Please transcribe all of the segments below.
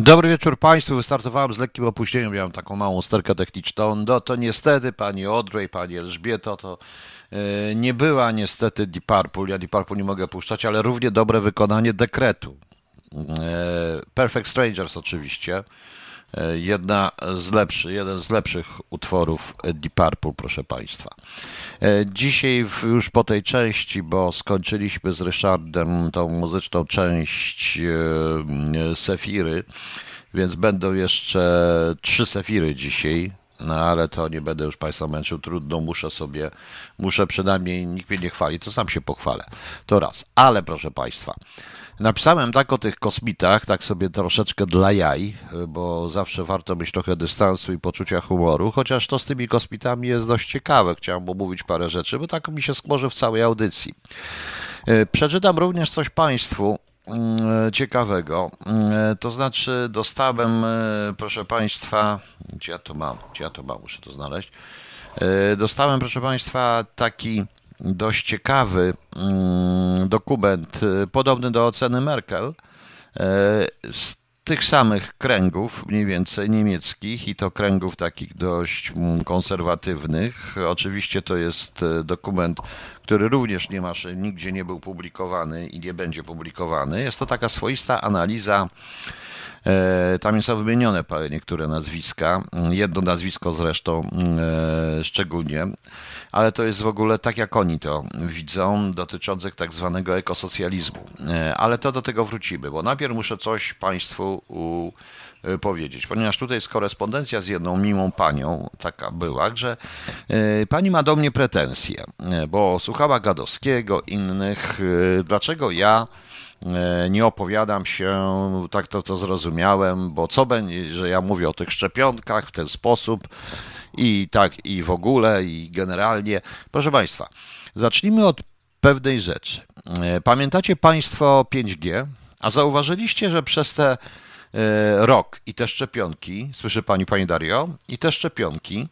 Dobry wieczór Państwu. Wystartowałem z lekkim opóźnieniem, miałem taką małą sterkę techniczną. No to niestety Pani Audrey, Pani Elżbieto, to nie była niestety Deep Purple. Ja Deep Purple nie mogę puszczać, ale równie dobre wykonanie dekretu. Perfect Strangers oczywiście. Jeden z lepszych utworów Deep Purple, proszę Państwa. Dzisiaj już po tej części, bo skończyliśmy z Ryszardem tą muzyczną część Sefiry, więc będą jeszcze 3 Sefiry dzisiaj, no ale to nie będę już Państwa męczył, trudno, muszę przynajmniej, nikt mnie nie chwali, to sam się pochwalę, to raz. Ale proszę Państwa, napisałem tak o tych kosmitach, tak sobie troszeczkę dla jaj, bo zawsze warto mieć trochę dystansu i poczucia humoru, chociaż to z tymi kosmitami jest dość ciekawe. Chciałem omówić parę rzeczy, bo tak mi się skłoży w całej audycji. Przeczytam również coś Państwu ciekawego. To znaczy dostałem, proszę Państwa, gdzie ja to mam, muszę to znaleźć. Dostałem, proszę Państwa, taki dość ciekawy dokument, podobny do oceny Merkel, z tych samych kręgów, mniej więcej niemieckich, i to kręgów takich dość konserwatywnych. Oczywiście to jest dokument, który również nie ma, nigdzie nie był publikowany i nie będzie publikowany. Jest to taka swoista analiza. Tam są wymienione niektóre nazwiska, jedno nazwisko zresztą szczególnie, ale to jest w ogóle tak, jak oni to widzą, dotyczących tak zwanego ekosocjalizmu. Ale to do tego wrócimy, bo najpierw muszę coś Państwu powiedzieć, ponieważ tutaj jest korespondencja z jedną miłą panią, taka była, że pani ma do mnie pretensje, bo słuchała Gadowskiego, innych, dlaczego ja nie opowiadam się, tak to zrozumiałem, bo co będzie, że ja mówię o tych szczepionkach w ten sposób i tak i w ogóle i generalnie. Proszę Państwa, zacznijmy od pewnej rzeczy. Pamiętacie Państwo 5G, a zauważyliście, że przez ten rok i te szczepionki, słyszy Pani, Pani Dario, i te szczepionki,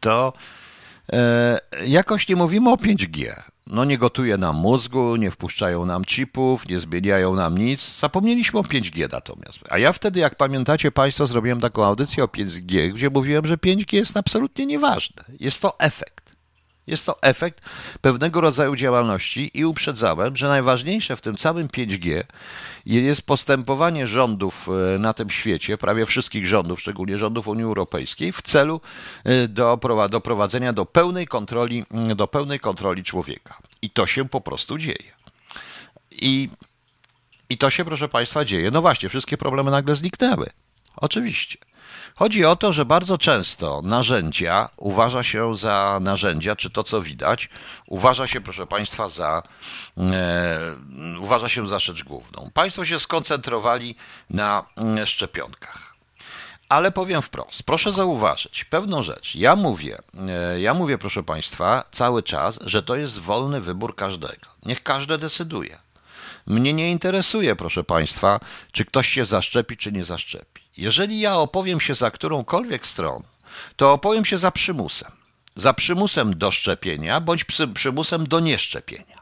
to jakoś nie mówimy o 5G. No nie gotuje nam mózgu, nie wpuszczają nam chipów, nie zmieniają nam nic. Zapomnieliśmy o 5G natomiast. A ja wtedy, jak pamiętacie Państwo, zrobiłem taką audycję o 5G, gdzie mówiłem, że 5G jest absolutnie nieważne. Jest to efekt. Jest to efekt pewnego rodzaju działalności i uprzedzałem, że najważniejsze w tym całym 5G jest postępowanie rządów na tym świecie, prawie wszystkich rządów, szczególnie rządów Unii Europejskiej, w celu doprowadzenia do pełnej kontroli człowieka. I to się po prostu dzieje. I to się, proszę Państwa, dzieje. No właśnie, wszystkie problemy nagle zniknęły. Oczywiście. Chodzi o to, że bardzo często narzędzia uważa się za narzędzia, czy to, co widać, uważa się, proszę Państwa, za rzecz główną. Państwo się skoncentrowali na szczepionkach. Ale powiem wprost, proszę zauważyć pewną rzecz. Ja mówię, proszę Państwa, cały czas, że to jest wolny wybór każdego. Niech każdy decyduje. Mnie nie interesuje, proszę Państwa, czy ktoś się zaszczepi, czy nie zaszczepi. Jeżeli ja opowiem się za którąkolwiek stronę, to opowiem się za przymusem. Za przymusem do szczepienia, bądź przymusem do nieszczepienia.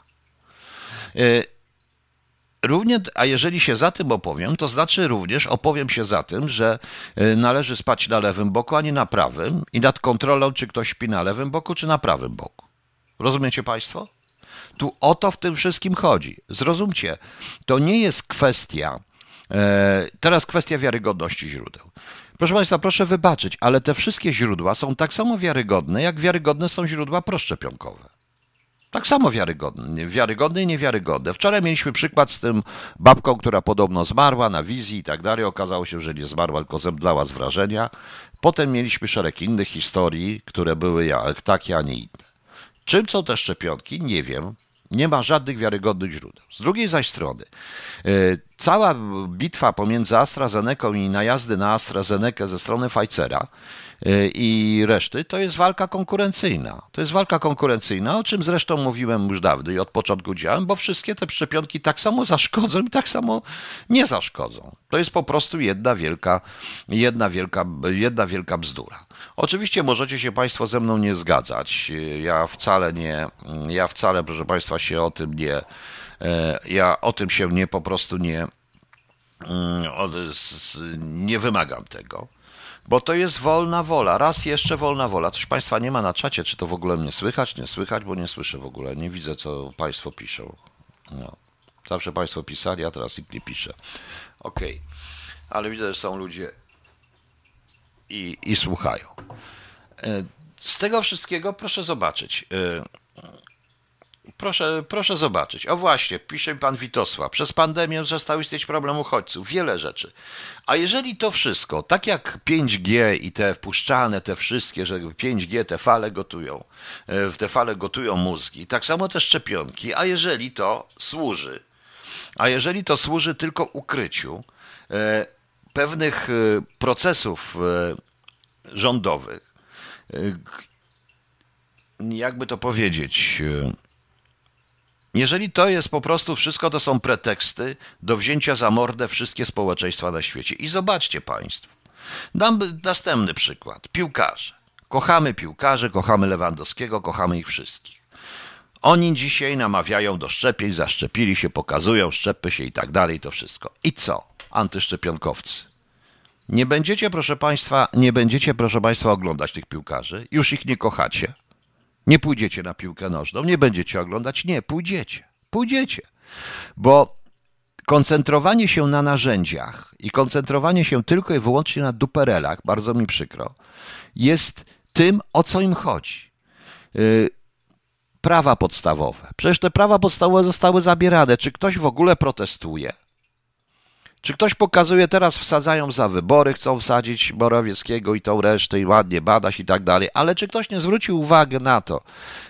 Również, a jeżeli się za tym opowiem, to znaczy również opowiem się za tym, że należy spać na lewym boku, a nie na prawym, i nad kontrolą, czy ktoś śpi na lewym boku, czy na prawym boku. Rozumiecie Państwo? Tu o to w tym wszystkim chodzi. Zrozumcie, to nie jest kwestia, teraz kwestia wiarygodności źródeł. Proszę Państwa, proszę wybaczyć, ale te wszystkie źródła są tak samo wiarygodne, jak wiarygodne są źródła proszczepionkowe. Tak samo wiarygodne i niewiarygodne. Wczoraj mieliśmy przykład z tym babką, która podobno zmarła na wizji i tak dalej. Okazało się, że nie zmarła, tylko zemdlała z wrażenia. Potem mieliśmy szereg innych historii, które były takie, a nie inne. Czym są te szczepionki? Nie wiem. Nie ma żadnych wiarygodnych źródeł. Z drugiej zaś strony, cała bitwa pomiędzy AstraZenecą i najazdy na AstraZenekę ze strony Pfizera i reszty, to jest walka konkurencyjna. To jest walka konkurencyjna, o czym zresztą mówiłem już dawno i od początku działałem, bo wszystkie te szczepionki tak samo zaszkodzą i tak samo nie zaszkodzą. To jest po prostu jedna wielka bzdura. Oczywiście możecie się Państwo ze mną nie zgadzać. Ja wcale, proszę Państwa, się o tym nie, ja o tym się nie po prostu nie nie wymagam tego, bo to jest wolna wola. Raz jeszcze wolna wola. Coś Państwa nie ma na czacie, czy to w ogóle mnie słychać? Nie słychać, bo nie słyszę w ogóle. Nie widzę, co Państwo piszą. No. Zawsze Państwo pisali, a teraz nikt nie pisze. Okej. Ale widzę, że są ludzie i słuchają. Z tego wszystkiego proszę zobaczyć. Proszę zobaczyć. O właśnie, pisze pan Witosław. Przez pandemię przestał istnieć problem uchodźców. Wiele rzeczy. A jeżeli to wszystko, tak jak 5G i te wpuszczane, te wszystkie, że 5G te fale gotują mózgi, tak samo te szczepionki, a jeżeli to służy tylko ukryciu pewnych procesów rządowych, jakby to powiedzieć, jeżeli to jest po prostu wszystko, to są preteksty do wzięcia za mordę wszystkie społeczeństwa na świecie. I zobaczcie Państwo. Dam następny przykład. Piłkarze. Kochamy piłkarzy, kochamy Lewandowskiego, kochamy ich wszystkich. Oni dzisiaj namawiają do szczepień, zaszczepili się, pokazują, szczepy się i tak dalej, to wszystko. I co? Antyszczepionkowcy. Nie będziecie, proszę Państwa, oglądać tych piłkarzy. Już ich nie kochacie. Nie pójdziecie na piłkę nożną, nie będziecie oglądać, nie, pójdziecie. Pójdziecie, bo koncentrowanie się na narzędziach i koncentrowanie się tylko i wyłącznie na duperelach, bardzo mi przykro, jest tym, o co im chodzi. Prawa podstawowe. Przecież te prawa podstawowe zostały zabierane. Czy ktoś w ogóle protestuje? Czy ktoś pokazuje, teraz wsadzają za wybory, chcą wsadzić Morawieckiego i tą resztę i ładnie badać i tak dalej, ale czy ktoś nie zwrócił uwagi na to,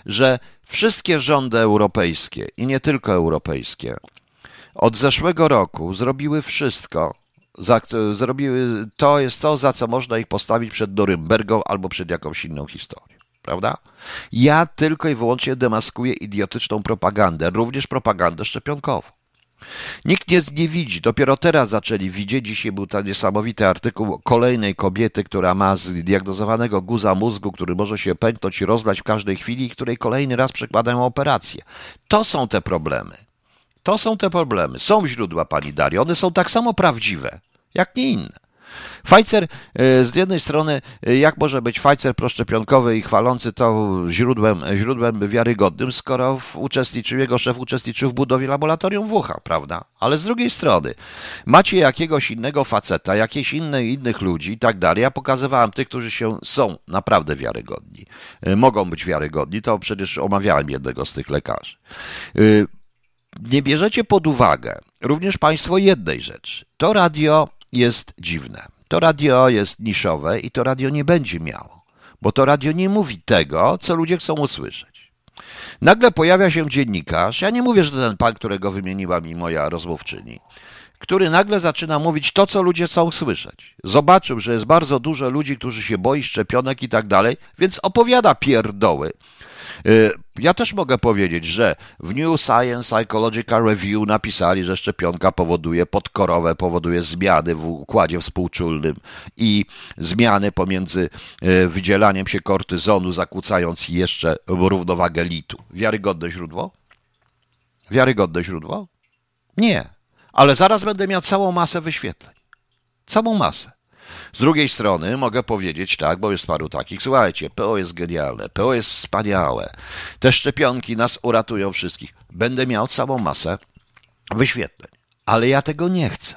że wszystkie rządy europejskie i nie tylko europejskie od zeszłego roku zrobiły wszystko, to jest to, za co można ich postawić przed Norymbergą albo przed jakąś inną historią, prawda? Ja tylko i wyłącznie demaskuję idiotyczną propagandę, również propagandę szczepionkową. Nikt nie widzi, dopiero teraz zaczęli widzieć, dzisiaj był ten niesamowity artykuł kolejnej kobiety, która ma zdiagnozowanego guza mózgu, który może się pęknąć i rozlać w każdej chwili i której kolejny raz przekładają operację. To są te problemy. To są te problemy. Są źródła, pani Dario, one są tak samo prawdziwe, jak nie inne. Pfizer, z jednej strony, jak może być Pfizer proszczepionkowy i chwalący to źródłem wiarygodnym, skoro jego szef uczestniczył w budowie laboratorium w Wuhan, prawda? Ale z drugiej strony, macie jakiegoś innego faceta, jakieś innych ludzi i tak dalej. Ja pokazywałem tych, którzy są naprawdę wiarygodni. Mogą być wiarygodni, to przecież omawiałem jednego z tych lekarzy. Nie bierzecie pod uwagę również Państwo jednej rzeczy. To radio jest dziwne. To radio jest niszowe i to radio nie będzie miało, bo to radio nie mówi tego, co ludzie chcą usłyszeć. Nagle pojawia się dziennikarz, ja nie mówię, że ten pan, którego wymieniła mi moja rozmówczyni, który nagle zaczyna mówić to, co ludzie chcą słyszeć. Zobaczył, że jest bardzo dużo ludzi, którzy się boi szczepionek i tak dalej, więc opowiada pierdoły. Ja też mogę powiedzieć, że w New Science Psychological Review napisali, że szczepionka powoduje podkorowe, powoduje zmiany w układzie współczulnym i zmiany pomiędzy wydzielaniem się kortyzonu, zakłócając jeszcze równowagę litu. Wiarygodne źródło? Wiarygodne źródło? Nie, ale zaraz będę miał całą masę wyświetleń. Całą masę. Z drugiej strony mogę powiedzieć tak, bo jest paru takich, słuchajcie, PO jest genialne, PO jest wspaniałe, te szczepionki nas uratują wszystkich. Będę miał całą masę wyświetleń, ale ja tego nie chcę.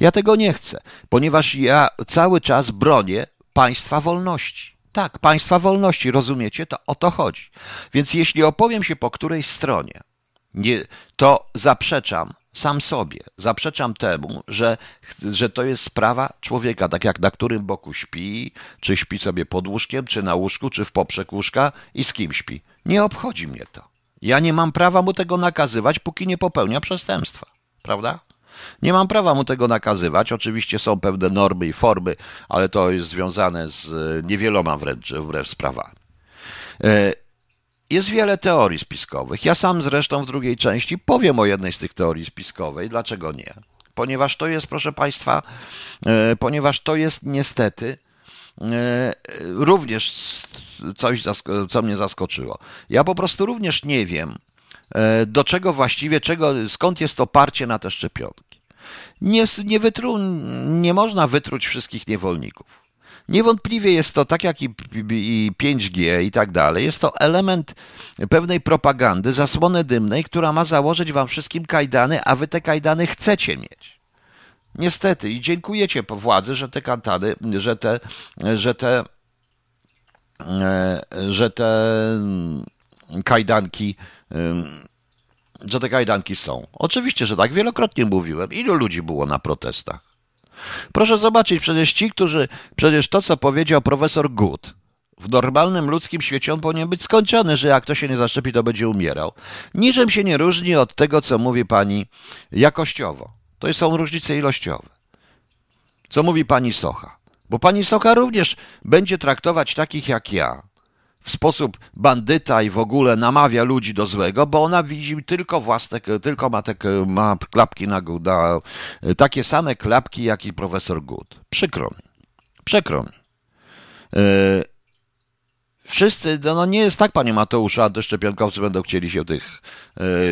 Ja tego nie chcę, ponieważ ja cały czas bronię państwa wolności. Tak, państwa wolności, rozumiecie? To o to chodzi. Więc jeśli opowiem się po której stronie, to zaprzeczam sam sobie, zaprzeczam temu, że to jest sprawa człowieka, tak jak na którym boku śpi, czy śpi sobie pod łóżkiem, czy na łóżku, czy w poprzek łóżka i z kim śpi. Nie obchodzi mnie to. Ja nie mam prawa mu tego nakazywać, póki nie popełnia przestępstwa, prawda? Nie mam prawa mu tego nakazywać. Oczywiście są pewne normy i formy, ale to jest związane z niewieloma wbrew sprawami. Jest wiele teorii spiskowych. Ja sam zresztą w drugiej części powiem o jednej z tych teorii spiskowej. Dlaczego nie? Ponieważ to jest, proszę Państwa, ponieważ to jest niestety również coś, co mnie zaskoczyło. Ja po prostu również nie wiem, do czego właściwie, skąd jest oparcie na te szczepionki. nie można wytruć wszystkich niewolników. Niewątpliwie jest to, tak jak i 5G i tak dalej, jest to element pewnej propagandy, zasłony dymnej, która ma założyć wam wszystkim kajdany, a wy te kajdany chcecie mieć. Niestety. I dziękujecie po władzy, że te kantany, że te kajdanki są. Oczywiście, że tak. Wielokrotnie mówiłem. Ilu ludzi było na protestach? Proszę zobaczyć, przecież to, co powiedział profesor Good, w normalnym ludzkim świecie on powinien być skończony, że jak ktoś się nie zaszczepi, to będzie umierał. Niczym się nie różni od tego, co mówi pani jakościowo. To są różnice ilościowe. Co mówi pani Socha? Bo pani Socha również będzie traktować takich jak ja w sposób bandyta i w ogóle namawia ludzi do złego, bo ona widzi tylko własne, tylko ma klapki na takie same klapki, jak i profesor Good. Przykro mi. Wszyscy, no nie jest tak, panie Mateuszu, a te szczepionkowcy będą chcieli się w tych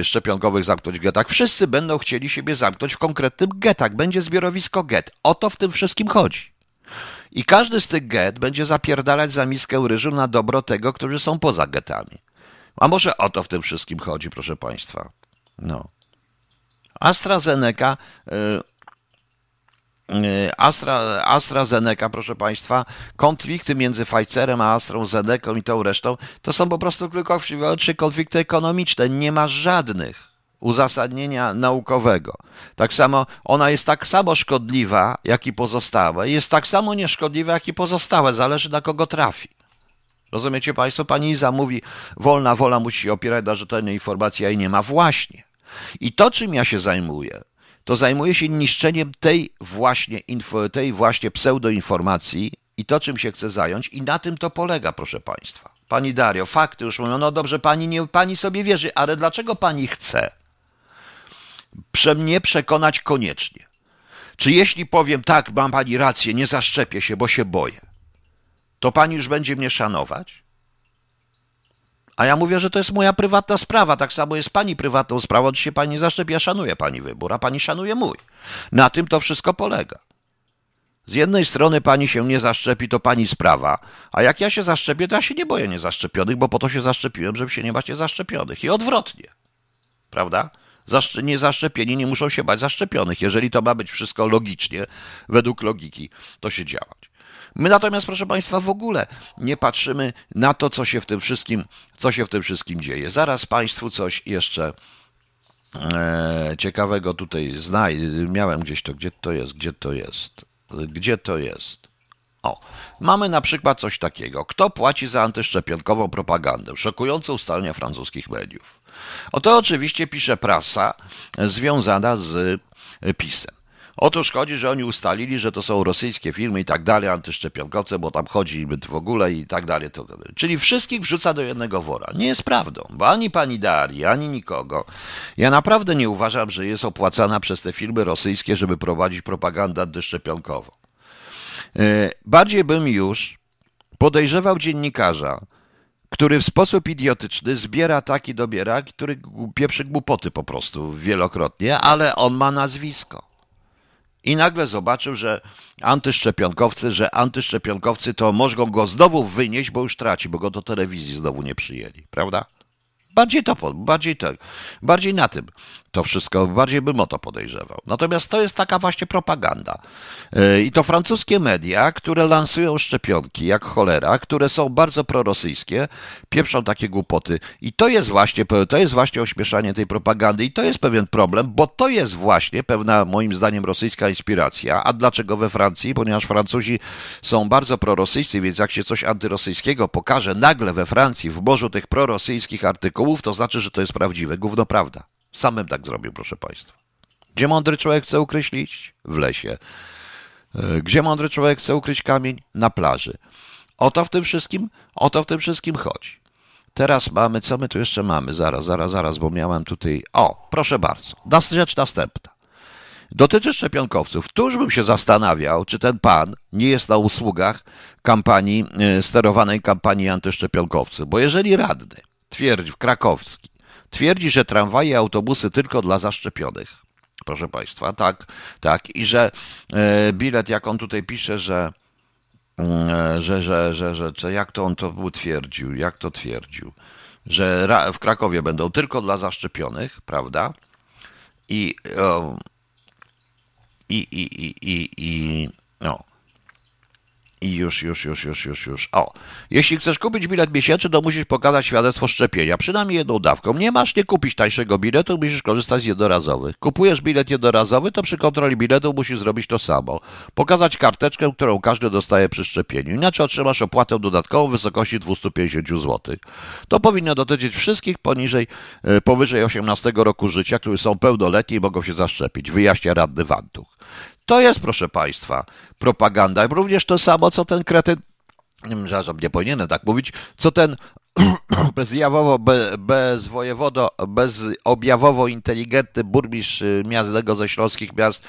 szczepionkowych zamknąć getach. Wszyscy będą chcieli siebie zamknąć w konkretnym getach. Będzie zbiorowisko get. O to w tym wszystkim chodzi. I każdy z tych get będzie zapierdalać za miskę ryżu na dobro tego, którzy są poza getami. A może o to w tym wszystkim chodzi, proszę państwa. No. AstraZeneca, proszę państwa, konflikty między Pfizerem a AstraZenecą i tą resztą, to są po prostu tylko konflikty ekonomiczne. Nie ma żadnych uzasadnienia naukowego. Tak samo, ona jest tak samo szkodliwa, jak i pozostałe. Jest tak samo nieszkodliwa, jak i pozostałe. Zależy, na kogo trafi. Rozumiecie państwo? Pani Iza mówi, wolna wola musi się opierać na rzetelnej informacji, a jej nie ma. Właśnie. I to, czym ja się zajmuję, to zajmuje się niszczeniem tej właśnie pseudoinformacji i to, czym się chce zająć. I na tym to polega, proszę państwa. Pani Dario, fakty już mówią, no dobrze, pani sobie wierzy, ale dlaczego pani chce mnie przekonać koniecznie? Czy jeśli powiem, tak, mam pani rację, nie zaszczepię się, bo się boję, to pani już będzie mnie szanować? A ja mówię, że to jest moja prywatna sprawa, tak samo jest pani prywatną sprawą, czy się pani zaszczepi, ja szanuję pani wybór, a pani szanuje mój. Na tym to wszystko polega. Z jednej strony pani się nie zaszczepi, to pani sprawa, a jak ja się zaszczepię, to ja się nie boję niezaszczepionych, bo po to się zaszczepiłem, żeby się nie bać niezaszczepionych. I odwrotnie, prawda? Niezaszczepieni nie muszą się bać zaszczepionych. Jeżeli to ma być wszystko logicznie, według logiki, to się działać. My natomiast, proszę państwa, w ogóle nie patrzymy na to, co się w tym wszystkim dzieje. Zaraz państwu coś jeszcze ciekawego tutaj znajdę. Miałem gdzieś to, gdzie to jest. O, mamy na przykład coś takiego. Kto płaci za antyszczepionkową propagandę? Szokujące ustalenia francuskich mediów. O to oczywiście pisze prasa związana z PiS-em. Otóż chodzi, że oni ustalili, że to są rosyjskie firmy i tak dalej, antyszczepionkowce, bo tam chodzi w ogóle i tak dalej. Czyli wszystkich wrzuca do jednego wora. Nie jest prawdą, bo ani pani Darii, ani nikogo. Ja naprawdę nie uważam, że jest opłacana przez te firmy rosyjskie, żeby prowadzić propagandę antyszczepionkową. Bardziej bym już podejrzewał dziennikarza, który w sposób idiotyczny zbiera taki dobierak, który pieprzy głupoty po prostu wielokrotnie, ale on ma nazwisko. I nagle zobaczył, że antyszczepionkowcy to mogą go znowu wynieść, bo już traci, bo go do telewizji znowu nie przyjęli, prawda? Bardziej na tym to wszystko, bardziej bym o to podejrzewał. Natomiast to jest taka właśnie propaganda. I to francuskie media, które lansują szczepionki jak cholera, które są bardzo prorosyjskie, pieprzą takie głupoty. I to jest właśnie ośmieszanie tej propagandy i to jest pewien problem, bo to jest właśnie pewna, moim zdaniem, rosyjska inspiracja. A dlaczego we Francji? Ponieważ Francuzi są bardzo prorosyjscy, więc jak się coś antyrosyjskiego pokaże nagle we Francji, w morzu tych prorosyjskich artykułów, to znaczy, że to jest prawdziwe. Gówno prawda. Sam bym tak zrobił, proszę państwa. Gdzie mądry człowiek chce ukryć liść? W lesie. Gdzie mądry człowiek chce ukryć kamień? Na plaży. O to w tym wszystkim chodzi. Teraz mamy, co my tu jeszcze mamy? Zaraz, bo miałem tutaj... O, proszę bardzo. Rzecz następna. Dotyczy szczepionkowców. Tuż bym się zastanawiał, czy ten pan nie jest na usługach kampanii, sterowanej kampanii antyszczepionkowców. Bo jeżeli radny krakowski twierdzi, że tramwaje i autobusy tylko dla zaszczepionych, proszę Państwa, tak. I że bilet, jak on tutaj pisze, że jak to on to utwierdził, że w Krakowie będą tylko dla zaszczepionych, prawda? I już. O, jeśli chcesz kupić bilet miesięczny, to musisz pokazać świadectwo szczepienia, przynajmniej jedną dawką. Nie masz nie kupić tańszego biletu, musisz korzystać z jednorazowych. Kupujesz bilet jednorazowy, to przy kontroli biletu musisz zrobić to samo. Pokazać karteczkę, którą każdy dostaje przy szczepieniu. Inaczej otrzymasz opłatę dodatkową w wysokości 250 zł. To powinno dotyczyć wszystkich powyżej 18 roku życia, którzy są pełnoletni i mogą się zaszczepić, wyjaśnia radny Wantuch. To jest, proszę Państwa, propaganda. Również to samo, co ten kretyn, nie powinienem tak mówić, co ten bezjawowo, bezobjawowo inteligentny burmistrz jednego ze śląskich miast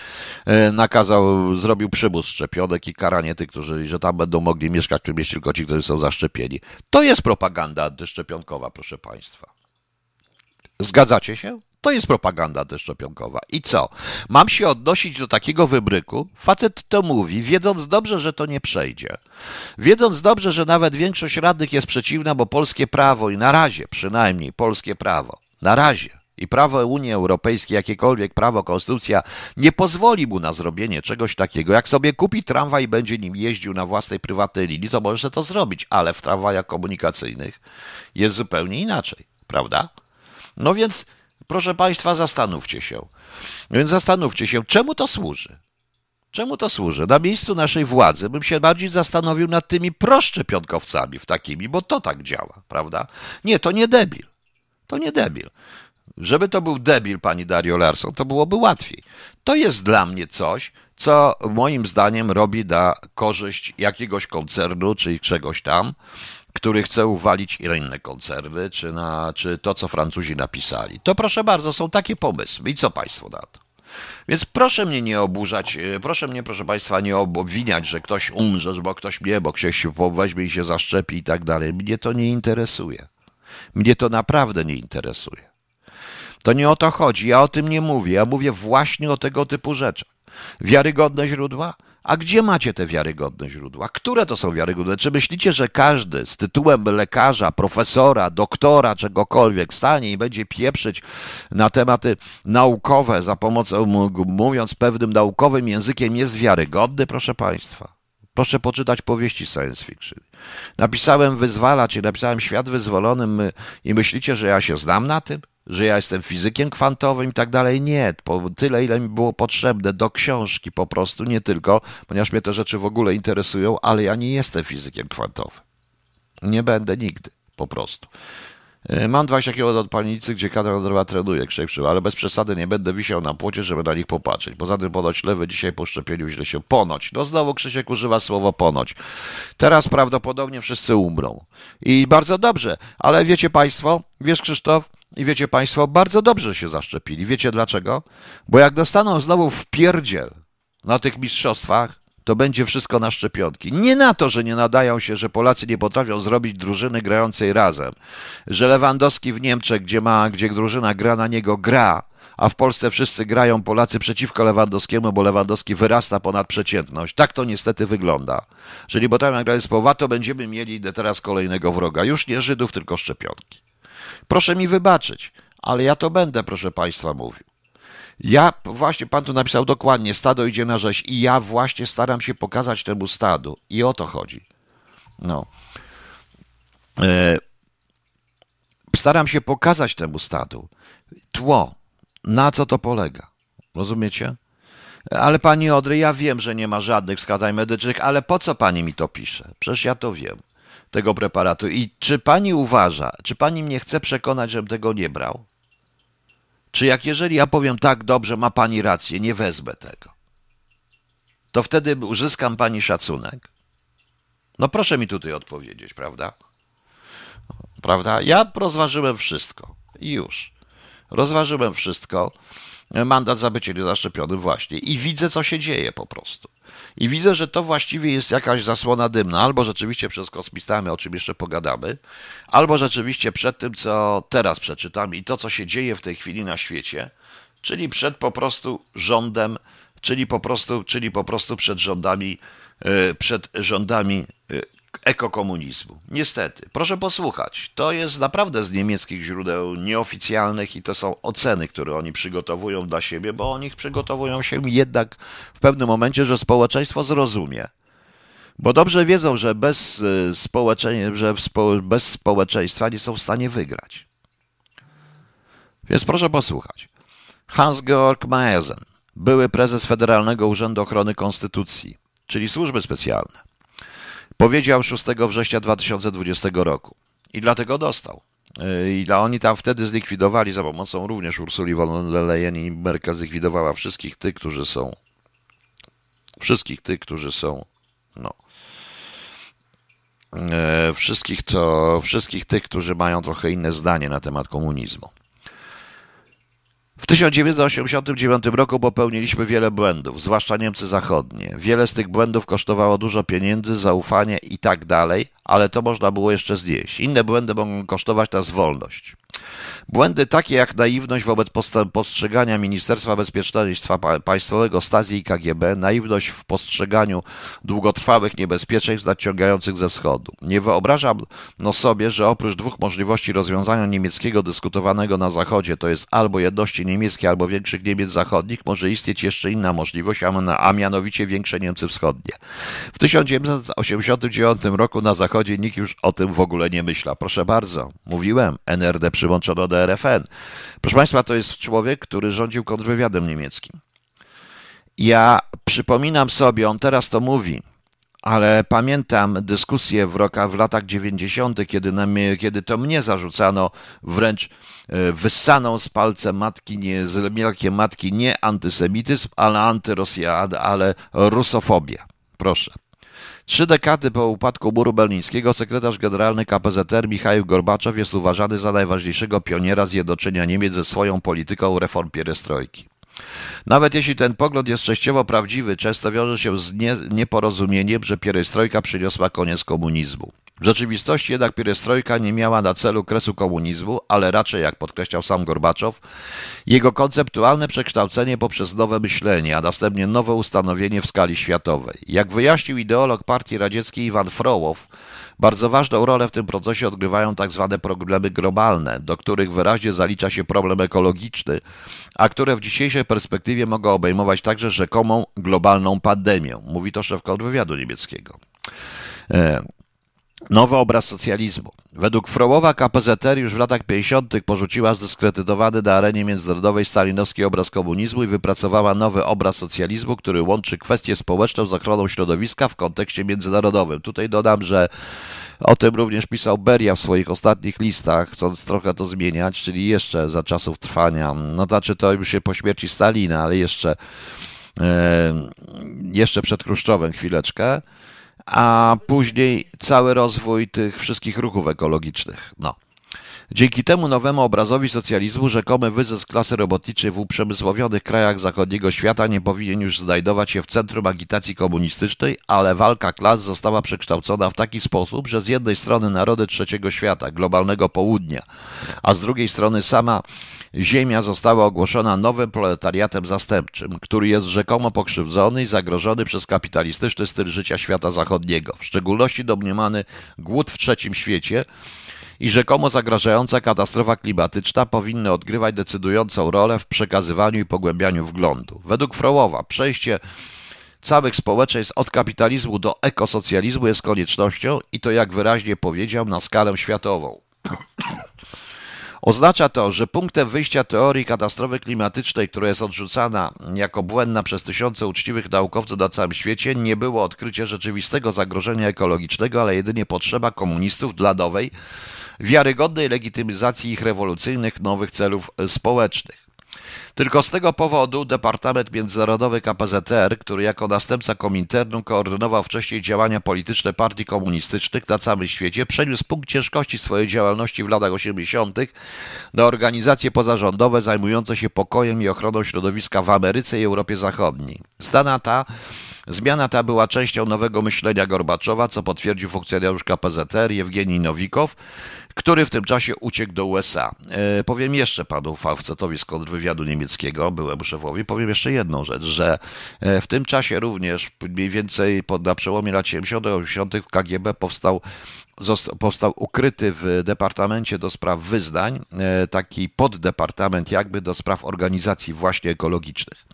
nakazał, zrobił przymus szczepionek i karanie tych, którzy, że tam będą mogli mieszkać w tym mieście tylko ci, którzy są zaszczepieni. To jest propaganda antyszczepionkowa, proszę Państwa. Zgadzacie się? To jest propaganda antyszczepionkowa. I co? Mam się odnosić do takiego wybryku? Facet to mówi, wiedząc dobrze, że to nie przejdzie. Wiedząc dobrze, że nawet większość radnych jest przeciwna, bo polskie prawo i na razie, przynajmniej polskie prawo, na razie i prawo Unii Europejskiej, jakiekolwiek prawo, konstytucja nie pozwoli mu na zrobienie czegoś takiego. Jak sobie kupi tramwaj i będzie nim jeździł na własnej prywatnej linii, to może to zrobić, ale w tramwajach komunikacyjnych jest zupełnie inaczej, prawda? No więc... Proszę Państwa, zastanówcie się. Więc zastanówcie się, czemu to służy? Czemu to służy? Na miejscu naszej władzy bym się bardziej zastanowił nad tymi proszczepionkowcami w takimi, bo to tak działa, prawda? Nie, to nie debil. To nie debil. Żeby to był debil, pani Dario Larson, to byłoby łatwiej. To jest dla mnie coś, co moim zdaniem robi na korzyść jakiegoś koncernu czy czegoś tam, który chce uwalić inne koncerny, czy to, co Francuzi napisali. To proszę bardzo, są takie pomysły. I co Państwo na to? Więc proszę mnie nie oburzać, proszę mnie, proszę Państwa, nie obwiniać, że ktoś umrze, bo ktoś nie, bo ktoś się weźmie i się zaszczepi i tak dalej. Mnie to nie interesuje. Mnie to naprawdę nie interesuje. To nie o to chodzi, ja o tym nie mówię. Ja mówię właśnie o tego typu rzeczach. Wiarygodne źródła? A gdzie macie te wiarygodne źródła? Które to są wiarygodne? Czy myślicie, że każdy z tytułem lekarza, profesora, doktora, czegokolwiek stanie i będzie pieprzyć na tematy naukowe za pomocą, mówiąc pewnym naukowym językiem, jest wiarygodny, proszę Państwa? Proszę poczytać powieści science fiction. Napisałem Wyzwalacz i napisałem Świat Wyzwolony i myślicie, że ja się znam na tym? Że ja jestem fizykiem kwantowym i tak dalej. Nie, tyle ile mi było potrzebne do książki po prostu, nie tylko, ponieważ mnie te rzeczy w ogóle interesują, ale ja nie jestem fizykiem kwantowym. Nie będę nigdy, po prostu. Mam 20 kg od panicy, gdzie kadra trenuje, krzywczyła, ale bez przesady nie będę wisiał na płocie, żeby na nich popatrzeć. Poza tym ponoć lewy dzisiaj po szczepieniu źle się ponoć. No znowu Krzysiek używa słowa ponoć. Teraz prawdopodobnie wszyscy umrą. I bardzo dobrze, ale wiecie Państwo, wiesz Krzysztof, i wiecie Państwo, bardzo dobrze się zaszczepili. Wiecie dlaczego? Bo jak dostaną znowu wpierdziel na tych mistrzostwach, to będzie wszystko na szczepionki. Nie na to, że nie nadają się, że Polacy nie potrafią zrobić drużyny grającej razem. Że Lewandowski w Niemczech, gdzie drużyna gra na niego, gra, a w Polsce wszyscy grają Polacy przeciwko Lewandowskiemu, bo Lewandowski wyrasta ponad przeciętność. Tak to niestety wygląda. Jeżeli potrafią grać z Powa, to będziemy mieli teraz kolejnego wroga. Już nie Żydów, tylko szczepionki. Proszę mi wybaczyć, ale ja to będę, proszę Państwa, mówił. Ja właśnie, Pan tu napisał dokładnie, stado idzie na rzeź i ja właśnie staram się pokazać temu stadu. I o to chodzi. No. Staram się pokazać temu stadu tło, na co to polega. Rozumiecie? Ale Pani Odry, ja wiem, że nie ma żadnych wskazań medycznych, ale po co Pani mi to pisze? Przecież ja to wiem. Tego preparatu. I czy Pani uważa, czy Pani mnie chce przekonać, żebym tego nie brał? Czy jak jeżeli ja powiem tak, dobrze, ma Pani rację, nie wezmę tego, to wtedy uzyskam Pani szacunek? No proszę mi tutaj odpowiedzieć, prawda? Prawda? Ja rozważyłem wszystko. I już. Rozważyłem wszystko. Mandat za bycie niezaszczepionym właśnie. I widzę, co się dzieje po prostu. I widzę, że to właściwie jest jakaś zasłona dymna, albo rzeczywiście przez kosmistami, o czym jeszcze pogadamy, albo rzeczywiście przed tym, co teraz przeczytam i to, co się dzieje w tej chwili na świecie, czyli przed po prostu rządem, czyli po prostu przed rządami ekokomunizmu. Niestety, proszę posłuchać, to jest naprawdę z niemieckich źródeł nieoficjalnych i to są oceny, które oni przygotowują dla siebie, bo oni przygotowują się jednak w pewnym momencie, że społeczeństwo zrozumie. Bo dobrze wiedzą, że bez społeczeństwa nie są w stanie wygrać. Więc proszę posłuchać. Hans-Georg Meysen, były prezes Federalnego Urzędu Ochrony Konstytucji, czyli służby specjalne, powiedział 6 września 2020 roku i dlatego dostał. I oni tam wtedy zlikwidowali za pomocą również Ursuli von Leyen i Merkel zlikwidowała wszystkich tych, którzy mają trochę inne zdanie na temat komunizmu. W 1989 roku popełniliśmy wiele błędów, zwłaszcza Niemcy Zachodnie. Wiele z tych błędów kosztowało dużo pieniędzy, zaufanie i tak dalej, ale to można było jeszcze znieść. Inne błędy mogą kosztować nas wolność. Błędy takie jak naiwność wobec postrzegania Ministerstwa Bezpieczeństwa Państwowego, Stasi i KGB, naiwność w postrzeganiu długotrwałych niebezpieczeństw nadciągających ze wschodu. Nie wyobrażam sobie, że oprócz dwóch możliwości rozwiązania niemieckiego dyskutowanego na Zachodzie, to jest albo jedności niemieckiej, albo większych Niemiec zachodnich, może istnieć jeszcze inna możliwość, a mianowicie większe Niemcy wschodnie. W 1989 roku na Zachodzie nikt już o tym w ogóle nie myślał. Proszę bardzo, mówiłem, NRD przyłączono do RFN. Proszę Państwa, to jest człowiek, który rządził kontrwywiadem niemieckim. Ja przypominam sobie, on teraz to mówi, ale pamiętam dyskusję w latach 90., kiedy to mnie zarzucano wręcz wyssaną z palca matki, z mielkiem matki, nie antysemityzm, ale antyrosja, ale rusofobię. Proszę. 3 dekady po upadku muru berlińskiego sekretarz generalny KPZR Michał Gorbaczow jest uważany za najważniejszego pioniera zjednoczenia Niemiec ze swoją polityką reform pierestrojki. Nawet jeśli ten pogląd jest częściowo prawdziwy, często wiąże się z nieporozumieniem, że pierestrojka przyniosła koniec komunizmu. W rzeczywistości jednak pierestrojka nie miała na celu kresu komunizmu, ale raczej, jak podkreślał sam Gorbaczow, jego konceptualne przekształcenie poprzez nowe myślenie, a następnie nowe ustanowienie w skali światowej. Jak wyjaśnił ideolog partii radzieckiej Iwan Frołow, bardzo ważną rolę w tym procesie odgrywają tak zwane problemy globalne, do których wyraźnie zalicza się problem ekologiczny, a które w dzisiejszej perspektywie mogą obejmować także rzekomą globalną pandemię. Mówi to szef kontrwywiadu niemieckiego. Nowy obraz socjalizmu. Według Frołowa KPZR już w latach 50. porzuciła zdyskredytowany na arenie międzynarodowej stalinowski obraz komunizmu i wypracowała nowy obraz socjalizmu, który łączy kwestię społeczną z ochroną środowiska w kontekście międzynarodowym. Tutaj dodam, że o tym również pisał Beria w swoich ostatnich listach, chcąc trochę to zmieniać, czyli jeszcze za czasów trwania, no znaczy to już się po śmierci Stalina, ale jeszcze przed Chruszczowem chwileczkę. A później cały rozwój tych wszystkich ruchów ekologicznych. No. Dzięki temu nowemu obrazowi socjalizmu rzekomy wyzysk klasy robotniczej w uprzemysłowionych krajach zachodniego świata nie powinien już znajdować się w centrum agitacji komunistycznej, ale walka klas została przekształcona w taki sposób, że z jednej strony narody trzeciego świata, globalnego południa, a z drugiej strony sama Ziemia została ogłoszona nowym proletariatem zastępczym, który jest rzekomo pokrzywdzony i zagrożony przez kapitalistyczny styl życia świata zachodniego, w szczególności domniemany głód w trzecim świecie, i rzekomo zagrażająca katastrofa klimatyczna powinny odgrywać decydującą rolę w przekazywaniu i pogłębianiu wglądu. Według Frołowa przejście całych społeczeństw od kapitalizmu do ekosocjalizmu jest koniecznością i to, jak wyraźnie powiedział, na skalę światową. Oznacza to, że punktem wyjścia teorii katastrofy klimatycznej, która jest odrzucana jako błędna przez tysiące uczciwych naukowców na całym świecie, nie było odkrycie rzeczywistego zagrożenia ekologicznego, ale jedynie potrzeba komunistów dla nowej, wiarygodnej legitymizacji ich rewolucyjnych nowych celów społecznych. Tylko z tego powodu Departament Międzynarodowy KPZR, który jako następca Kominternu koordynował wcześniej działania polityczne partii komunistycznych na całym świecie, przeniósł punkt ciężkości swojej działalności w latach 80. na organizacje pozarządowe zajmujące się pokojem i ochroną środowiska w Ameryce i Europie Zachodniej. Strona ta Zmiana ta była częścią nowego myślenia Gorbaczowa, co potwierdził funkcjonariusz KPZR Jewgenij Nowikow, który w tym czasie uciekł do USA. Powiem jeszcze panu facetowi z kontrwywiadu niemieckiego, byłemu szefowi, powiem jeszcze jedną rzecz, że w tym czasie również mniej więcej na przełomie lat 70. i 80. w KGB powstał ukryty w Departamencie do Spraw Wyznań, taki poddepartament jakby do spraw organizacji właśnie ekologicznych.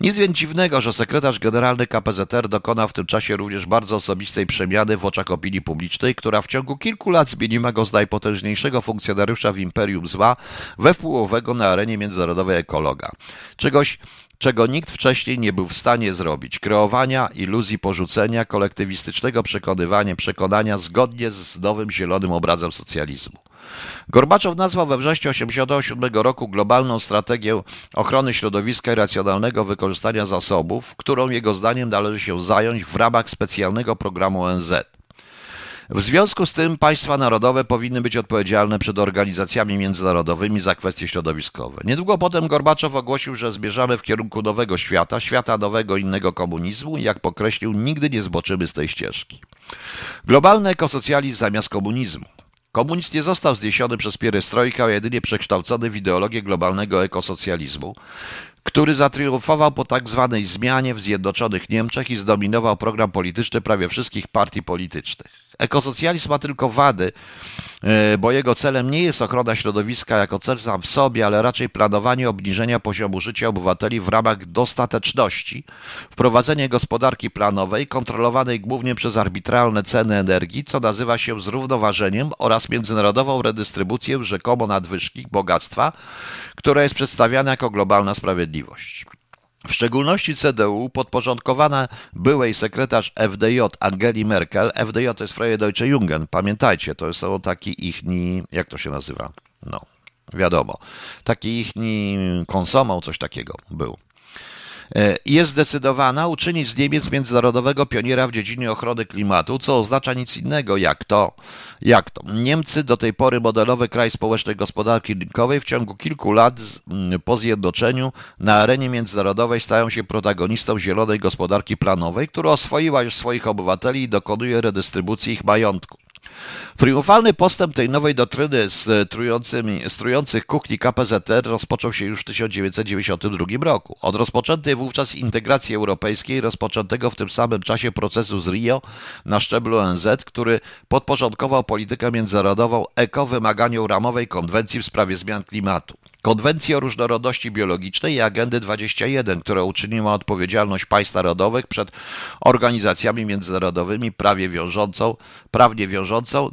Nic więc dziwnego, że sekretarz generalny KPZR dokonał w tym czasie również bardzo osobistej przemiany w oczach opinii publicznej, która w ciągu kilku lat zmieniła go z najpotężniejszego funkcjonariusza w imperium zła we wpływowego na arenie międzynarodowej ekologa. Czego nikt wcześniej nie był w stanie zrobić. Kreowania, iluzji porzucenia, kolektywistycznego przekonania zgodnie z nowym zielonym obrazem socjalizmu. Gorbaczow nazwał we wrześniu 1987 roku globalną strategię ochrony środowiska i racjonalnego wykorzystania zasobów, którą jego zdaniem należy się zająć w ramach specjalnego programu ONZ. W związku z tym państwa narodowe powinny być odpowiedzialne przed organizacjami międzynarodowymi za kwestie środowiskowe. Niedługo potem Gorbaczow ogłosił, że zmierzamy w kierunku nowego świata, świata nowego, innego komunizmu i jak podkreślił, nigdy nie zboczymy z tej ścieżki. Globalny ekosocjalizm zamiast komunizmu. Komunizm nie został zniesiony przez pierestrojkę, a jedynie przekształcony w ideologię globalnego ekosocjalizmu, który zatriumfował po tak zwanej zmianie w Zjednoczonych Niemczech i zdominował program polityczny prawie wszystkich partii politycznych. Ekosocjalizm ma tylko wady, bo jego celem nie jest ochrona środowiska jako cel sam w sobie, ale raczej planowanie obniżenia poziomu życia obywateli w ramach dostateczności, wprowadzenie gospodarki planowej kontrolowanej głównie przez arbitralne ceny energii, co nazywa się zrównoważeniem oraz międzynarodową redystrybucję rzekomo nadwyżki bogactwa, która jest przedstawiana jako globalna sprawiedliwość. W szczególności CDU podporządkowana byłej sekretarz FDJ Angeli Merkel. FDJ to jest Freie Deutsche Jugend, pamiętajcie, to są taki ichni, jak to się nazywa? No, wiadomo, taki ichni konsomą, coś takiego był. Jest zdecydowana uczynić z Niemiec międzynarodowego pioniera w dziedzinie ochrony klimatu, co oznacza nic innego jak to. Niemcy, do tej pory modelowy kraj społecznej gospodarki rynkowej, w ciągu kilku lat po zjednoczeniu na arenie międzynarodowej stają się protagonistą zielonej gospodarki planowej, która oswoiła już swoich obywateli i dokonuje redystrybucji ich majątku. Triumfalny postęp tej nowej doktryny strujących kuchni KPZR rozpoczął się już w 1992 roku. Od rozpoczętej wówczas integracji europejskiej, rozpoczętego w tym samym czasie procesu z Rio na szczeblu ONZ, który podporządkował politykę międzynarodową eko wymaganiom ramowej konwencji w sprawie zmian klimatu. Konwencji o różnorodności biologicznej i Agendy 21, która uczyniła odpowiedzialność państw narodowych przed organizacjami międzynarodowymi prawnie wiążącą,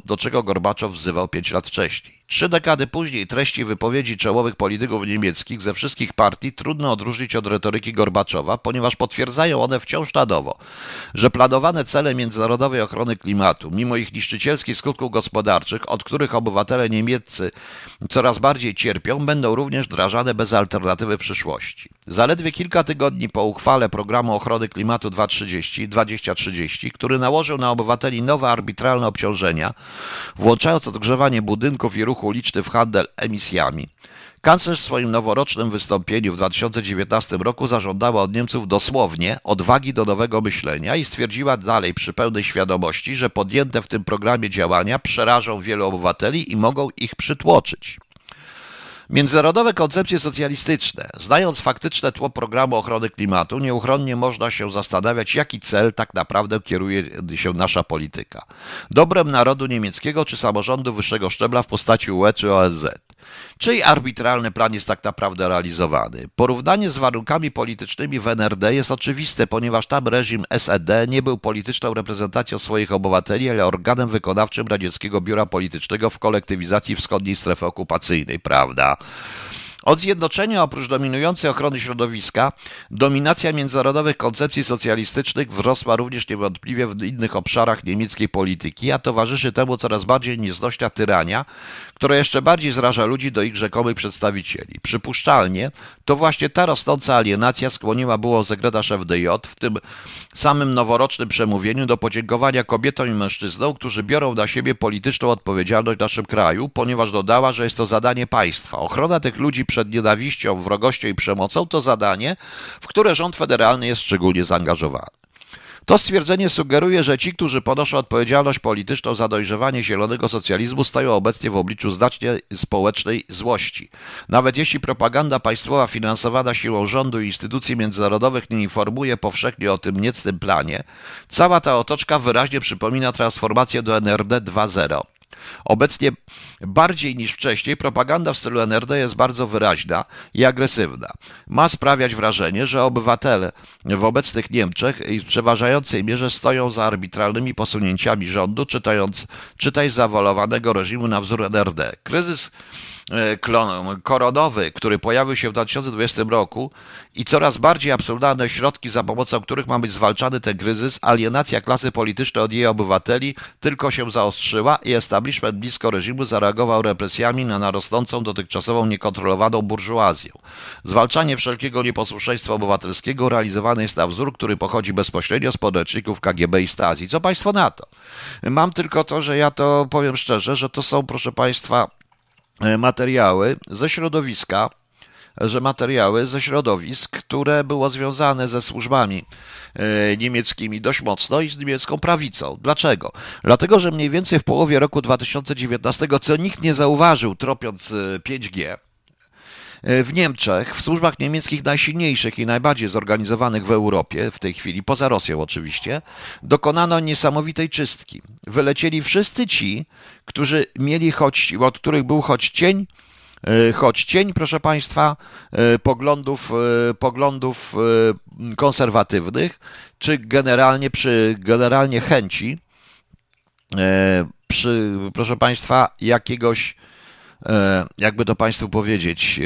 do czego Gorbaczow wzywał 5 lat wcześniej. 3 dekady później treści wypowiedzi czołowych polityków niemieckich ze wszystkich partii trudno odróżnić od retoryki Gorbaczowa, ponieważ potwierdzają one wciąż na nowo, że planowane cele międzynarodowej ochrony klimatu, mimo ich niszczycielskich skutków gospodarczych, od których obywatele niemieccy coraz bardziej cierpią, będą również wdrażane bez alternatywy w przyszłości. Zaledwie kilka tygodni po uchwale programu ochrony klimatu 2030, który nałożył na obywateli nowe arbitralne obciążenia, włączając odgrzewanie budynków i ruch uliczny w handel emisjami, kanclerz w swoim noworocznym wystąpieniu w 2019 roku zażądała od Niemców dosłownie odwagi do nowego myślenia i stwierdziła dalej przy pełnej świadomości, że podjęte w tym programie działania przerażą wielu obywateli i mogą ich przytłoczyć. Międzynarodowe koncepcje socjalistyczne. Znając faktyczne tło programu ochrony klimatu, nieuchronnie można się zastanawiać, jaki cel tak naprawdę kieruje się nasza polityka. Dobrem narodu niemieckiego czy samorządu wyższego szczebla w postaci UE czy ONZ. Czyj arbitralny plan jest tak naprawdę realizowany? Porównanie z warunkami politycznymi w NRD jest oczywiste, ponieważ tam reżim SLD nie był polityczną reprezentacją swoich obywateli, ale organem wykonawczym radzieckiego biura politycznego w kolektywizacji wschodniej strefy okupacyjnej, prawda? Od zjednoczenia oprócz dominującej ochrony środowiska, dominacja międzynarodowych koncepcji socjalistycznych wrosła również niewątpliwie w innych obszarach niemieckiej polityki, a towarzyszy temu coraz bardziej nieznośna tyrania, która jeszcze bardziej zraża ludzi do ich rzekomych przedstawicieli. Przypuszczalnie to właśnie ta rosnąca alienacja skłoniła byłą sekretarz FDJ w tym samym noworocznym przemówieniu do podziękowania kobietom i mężczyznom, którzy biorą na siebie polityczną odpowiedzialność w naszym kraju, ponieważ dodała, że jest to zadanie państwa. Ochrona tych ludzi przed nienawiścią, wrogością i przemocą to zadanie, w które rząd federalny jest szczególnie zaangażowany. To stwierdzenie sugeruje, że ci, którzy ponoszą odpowiedzialność polityczną za dojrzewanie zielonego socjalizmu, stają obecnie w obliczu znacznie społecznej złości. Nawet jeśli propaganda państwowa finansowana siłą rządu i instytucji międzynarodowych nie informuje powszechnie o tym niecnym planie, cała ta otoczka wyraźnie przypomina transformację do NRD 2.0. Obecnie bardziej niż wcześniej propaganda w stylu NRD jest bardzo wyraźna i agresywna. Ma sprawiać wrażenie, że obywatele w obecnych Niemczech w przeważającej mierze stoją za arbitralnymi posunięciami rządu, czytaj zawalowanego reżimu na wzór NRD. Kryzys koronowy, który pojawił się w 2020 roku i coraz bardziej absurdalne środki, za pomocą których ma być zwalczany ten kryzys, alienacja klasy politycznej od jej obywateli tylko się zaostrzyła i establishment blisko reżimu zareagował represjami na rosnącą dotychczasową niekontrolowaną burżuazję. Zwalczanie wszelkiego nieposłuszeństwa obywatelskiego realizowane jest na wzór, który pochodzi bezpośrednio z podręczników KGB i Stasi. Co państwo na to? Mam tylko to, że ja to powiem szczerze, że to są, proszę państwa, materiały ze środowiska, które było związane ze służbami niemieckimi dość mocno i z niemiecką prawicą. Dlaczego? Dlatego, że mniej więcej w połowie roku 2019, co nikt nie zauważył, tropiąc 5G, w Niemczech, w służbach niemieckich najsilniejszych i najbardziej zorganizowanych w Europie, w tej chwili, poza Rosją oczywiście, dokonano niesamowitej czystki. Wylecieli wszyscy ci, którzy mieli od których był choć cień, proszę państwa, poglądów konserwatywnych, czy generalnie chęci, proszę państwa, jakiegoś, jakby to państwu powiedzieć,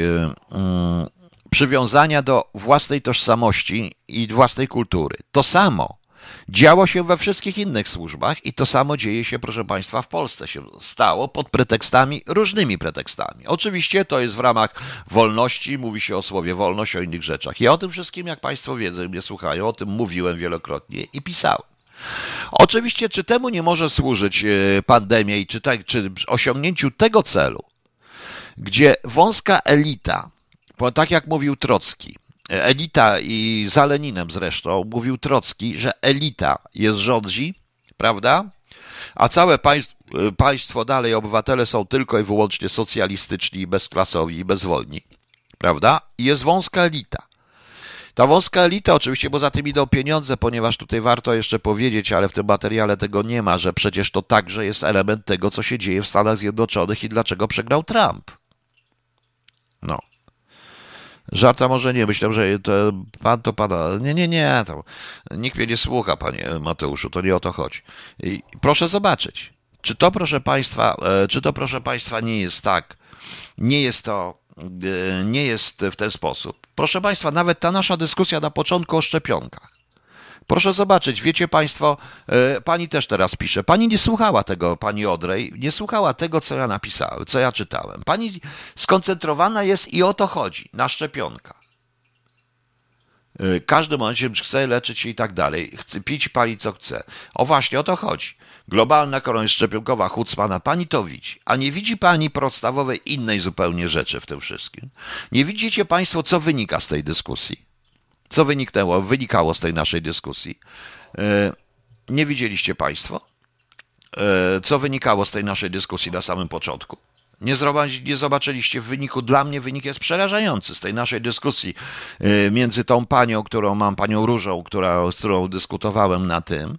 przywiązania do własnej tożsamości i własnej kultury. To samo działo się we wszystkich innych służbach i to samo dzieje się, proszę państwa, w Polsce się stało pod pretekstami, różnymi pretekstami. Oczywiście to jest w ramach wolności, mówi się o słowie wolność, o innych rzeczach. Ja o tym wszystkim, jak państwo wiedzą i mnie słuchają, o tym mówiłem wielokrotnie i pisałem. Oczywiście, czy temu nie może służyć pandemia i czy osiągnięciu tego celu, gdzie wąska elita, bo tak jak mówił Trocki, elita i za Leninem zresztą, mówił Trocki, że elita jest rządzi, prawda? A całe państwo dalej, obywatele są tylko i wyłącznie socjalistyczni, bezklasowi i bezwolni, prawda? I jest wąska elita. Ta wąska elita oczywiście, bo za tym idą pieniądze, ponieważ tutaj warto jeszcze powiedzieć, ale w tym materiale tego nie ma, że przecież to także jest element tego, co się dzieje w Stanach Zjednoczonych i dlaczego przegrał Trump. No. Żarta może nie, myślę, że pan... Nie, to... nikt mnie nie słucha, panie Mateuszu, to nie o to chodzi. I proszę zobaczyć, czy to, proszę państwa, nie jest tak, nie jest w ten sposób. Proszę państwa, nawet ta nasza dyskusja na początku o szczepionkach. Proszę zobaczyć, wiecie państwo, pani też teraz pisze, pani nie słuchała tego, pani Odrej, nie słuchała tego, co ja napisałem, co ja czytałem. Pani skoncentrowana jest i o to chodzi, na szczepionkach. W każdym momencie chce leczyć się i tak dalej, chce pić, palić co chce. O właśnie, o to chodzi. Globalna korona szczepionkowa Hucmana, pani to widzi, a nie widzi pani podstawowej innej zupełnie rzeczy w tym wszystkim. Nie widzicie państwo, co wynika z tej dyskusji. Co wynikało z tej naszej dyskusji. Nie widzieliście państwo, co wynikało z tej naszej dyskusji na samym początku. Nie zobaczyliście w wyniku, dla mnie wynik jest przerażający z tej naszej dyskusji między tą panią, którą mam, panią Różą, z którą dyskutowałem na tym,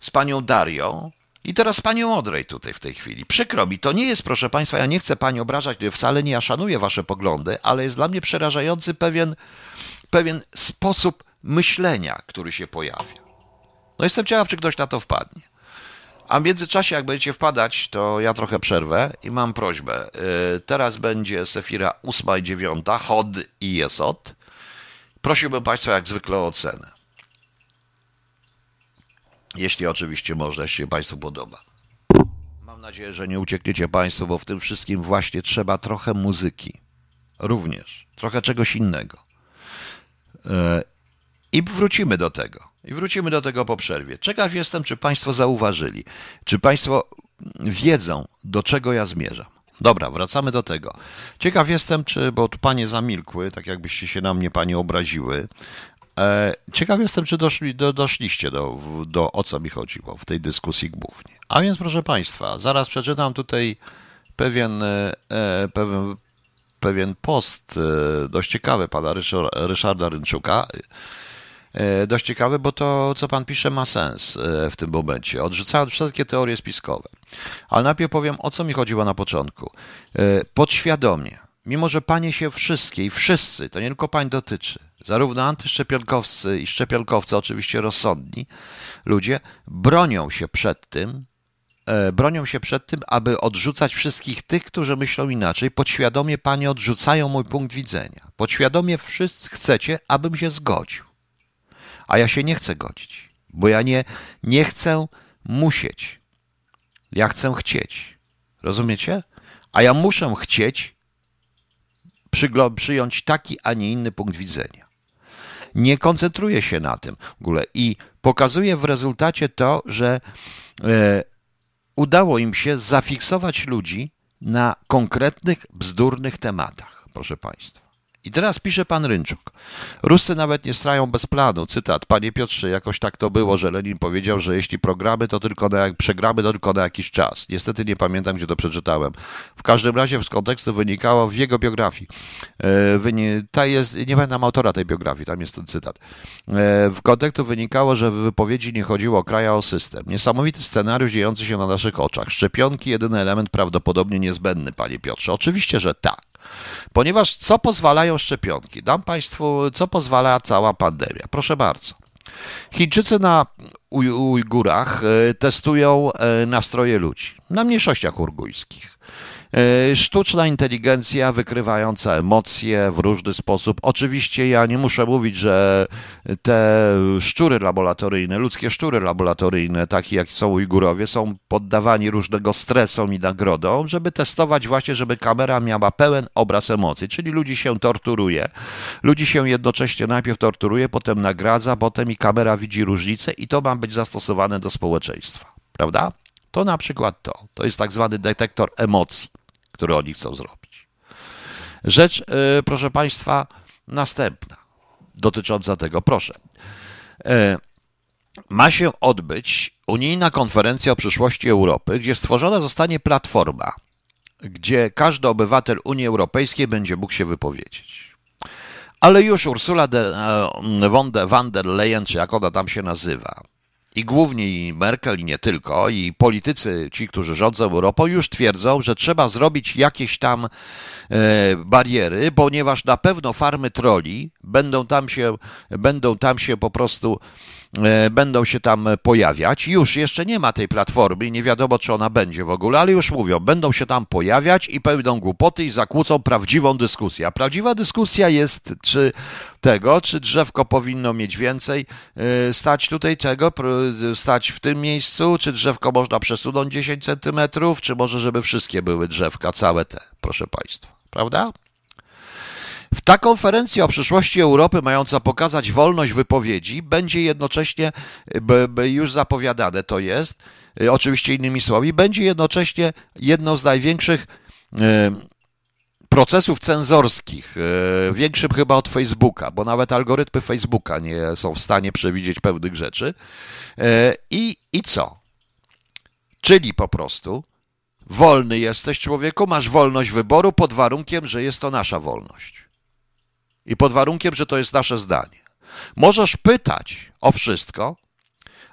z panią Darią i teraz z panią Odrej tutaj w tej chwili. Przykro mi, to nie jest, proszę państwa, ja nie chcę pani obrażać, wcale nie, ja szanuję wasze poglądy, ale jest dla mnie przerażający pewien sposób myślenia, który się pojawia. No jestem ciekaw, czy ktoś na to wpadnie. A w międzyczasie, jak będziecie wpadać, to ja trochę przerwę i mam prośbę. Teraz będzie Sefira 8 i 9, Hod i Jesod. Prosiłbym państwa jak zwykle o ocenę. Jeśli oczywiście można, jeśli się państwu podoba. Mam nadzieję, że nie uciekniecie państwo, bo w tym wszystkim właśnie trzeba trochę muzyki. Również. Trochę czegoś innego. I wrócimy do tego. Po przerwie. Ciekaw jestem, czy państwo zauważyli, czy państwo wiedzą, do czego ja zmierzam. Dobra, wracamy do tego. Ciekaw jestem, bo tu panie zamilkły, tak jakbyście się na mnie panie obraziły, Ciekaw jestem, czy doszliście do o co mi chodziło w tej dyskusji głównie. A więc, proszę Państwa, zaraz przeczytam tutaj pewien post dość ciekawy pana Ryszarda Rynczuka. Dość ciekawy, bo to, co pan pisze, ma sens w tym momencie, odrzucając wszystkie teorie spiskowe. Ale najpierw powiem, o co mi chodziło na początku. Podświadomie, mimo że panie się wszystkie i wszyscy, to nie tylko pań dotyczy, zarówno antyszczepionkowcy i szczepionkowcy, oczywiście rozsądni ludzie, bronią się przed tym, aby odrzucać wszystkich tych, którzy myślą inaczej. Podświadomie panie odrzucają mój punkt widzenia. Podświadomie wszyscy chcecie, abym się zgodził. A ja się nie chcę godzić, bo ja nie chcę musieć. Ja chcę chcieć. Rozumiecie? A ja muszę chcieć przyjąć taki, a nie inny punkt widzenia. Nie koncentruję się na tym w ogóle i pokazuję w rezultacie to, że udało im się zafiksować ludzi na konkretnych, bzdurnych tematach, proszę Państwa. I teraz pisze pan Rynczuk. Ruscy nawet nie strają bez planu. Cytat. Panie Piotrze, jakoś tak to było, że Lenin powiedział, że jeśli przegramy, to tylko na jakiś czas. Niestety nie pamiętam, gdzie to przeczytałem. W każdym razie z kontekstu wynikało w jego biografii. Nie pamiętam autora tej biografii, tam jest ten cytat. W kontekstu wynikało, że w wypowiedzi nie chodziło o kraj, a o system. Niesamowity scenariusz dziejący się na naszych oczach. Szczepionki, jedyny element prawdopodobnie niezbędny, panie Piotrze. Oczywiście, że tak. Ponieważ co pozwalają szczepionki? Dam Państwu, co pozwala cała pandemia. Proszę bardzo. Chińczycy na Ujgurach testują nastroje ludzi, na mniejszościach ujgurskich. Sztuczna inteligencja wykrywająca emocje w różny sposób. Oczywiście ja nie muszę mówić, że te szczury laboratoryjne, ludzkie szczury laboratoryjne, takie jak są Ujgurowie, są poddawani różnego stresom i nagrodom, żeby testować właśnie, żeby kamera miała pełen obraz emocji. Czyli ludzi się torturuje. Ludzi się jednocześnie najpierw torturuje, potem nagradza, potem i kamera widzi różnicę i to ma być zastosowane do społeczeństwa. Prawda? To na przykład to jest tak zwany detektor emocji, który oni chcą zrobić. Rzecz, proszę Państwa, następna, dotycząca tego, proszę. Ma się odbyć unijna konferencja o przyszłości Europy, gdzie stworzona zostanie platforma, gdzie każdy obywatel Unii Europejskiej będzie mógł się wypowiedzieć. Ale już Ursula von der Leyen, czy jak ona tam się nazywa, i głównie i Merkel, i nie tylko, i politycy, ci, którzy rządzą Europą, już twierdzą, że trzeba zrobić jakieś tam bariery, ponieważ na pewno farmy trolli będą się tam pojawiać. Już jeszcze nie ma tej platformy i nie wiadomo, czy ona będzie w ogóle, ale już mówią, będą się tam pojawiać i pewną głupoty i zakłócą prawdziwą dyskusję. A prawdziwa dyskusja jest, czy drzewko powinno mieć więcej, stać w tym miejscu, czy drzewko można przesunąć 10 centymetrów, czy może, żeby wszystkie były drzewka, całe te, proszę Państwa, prawda? W ta konferencja o przyszłości Europy, mająca pokazać wolność wypowiedzi, będzie jednocześnie, już zapowiadane to jest, oczywiście innymi słowy, będzie jednocześnie jedną z największych procesów cenzorskich, większym chyba od Facebooka, bo nawet algorytmy Facebooka nie są w stanie przewidzieć pewnych rzeczy. I co? Czyli po prostu wolny jesteś, człowieku, masz wolność wyboru pod warunkiem, że jest to nasza wolność. I pod warunkiem, że to jest nasze zdanie. Możesz pytać o wszystko,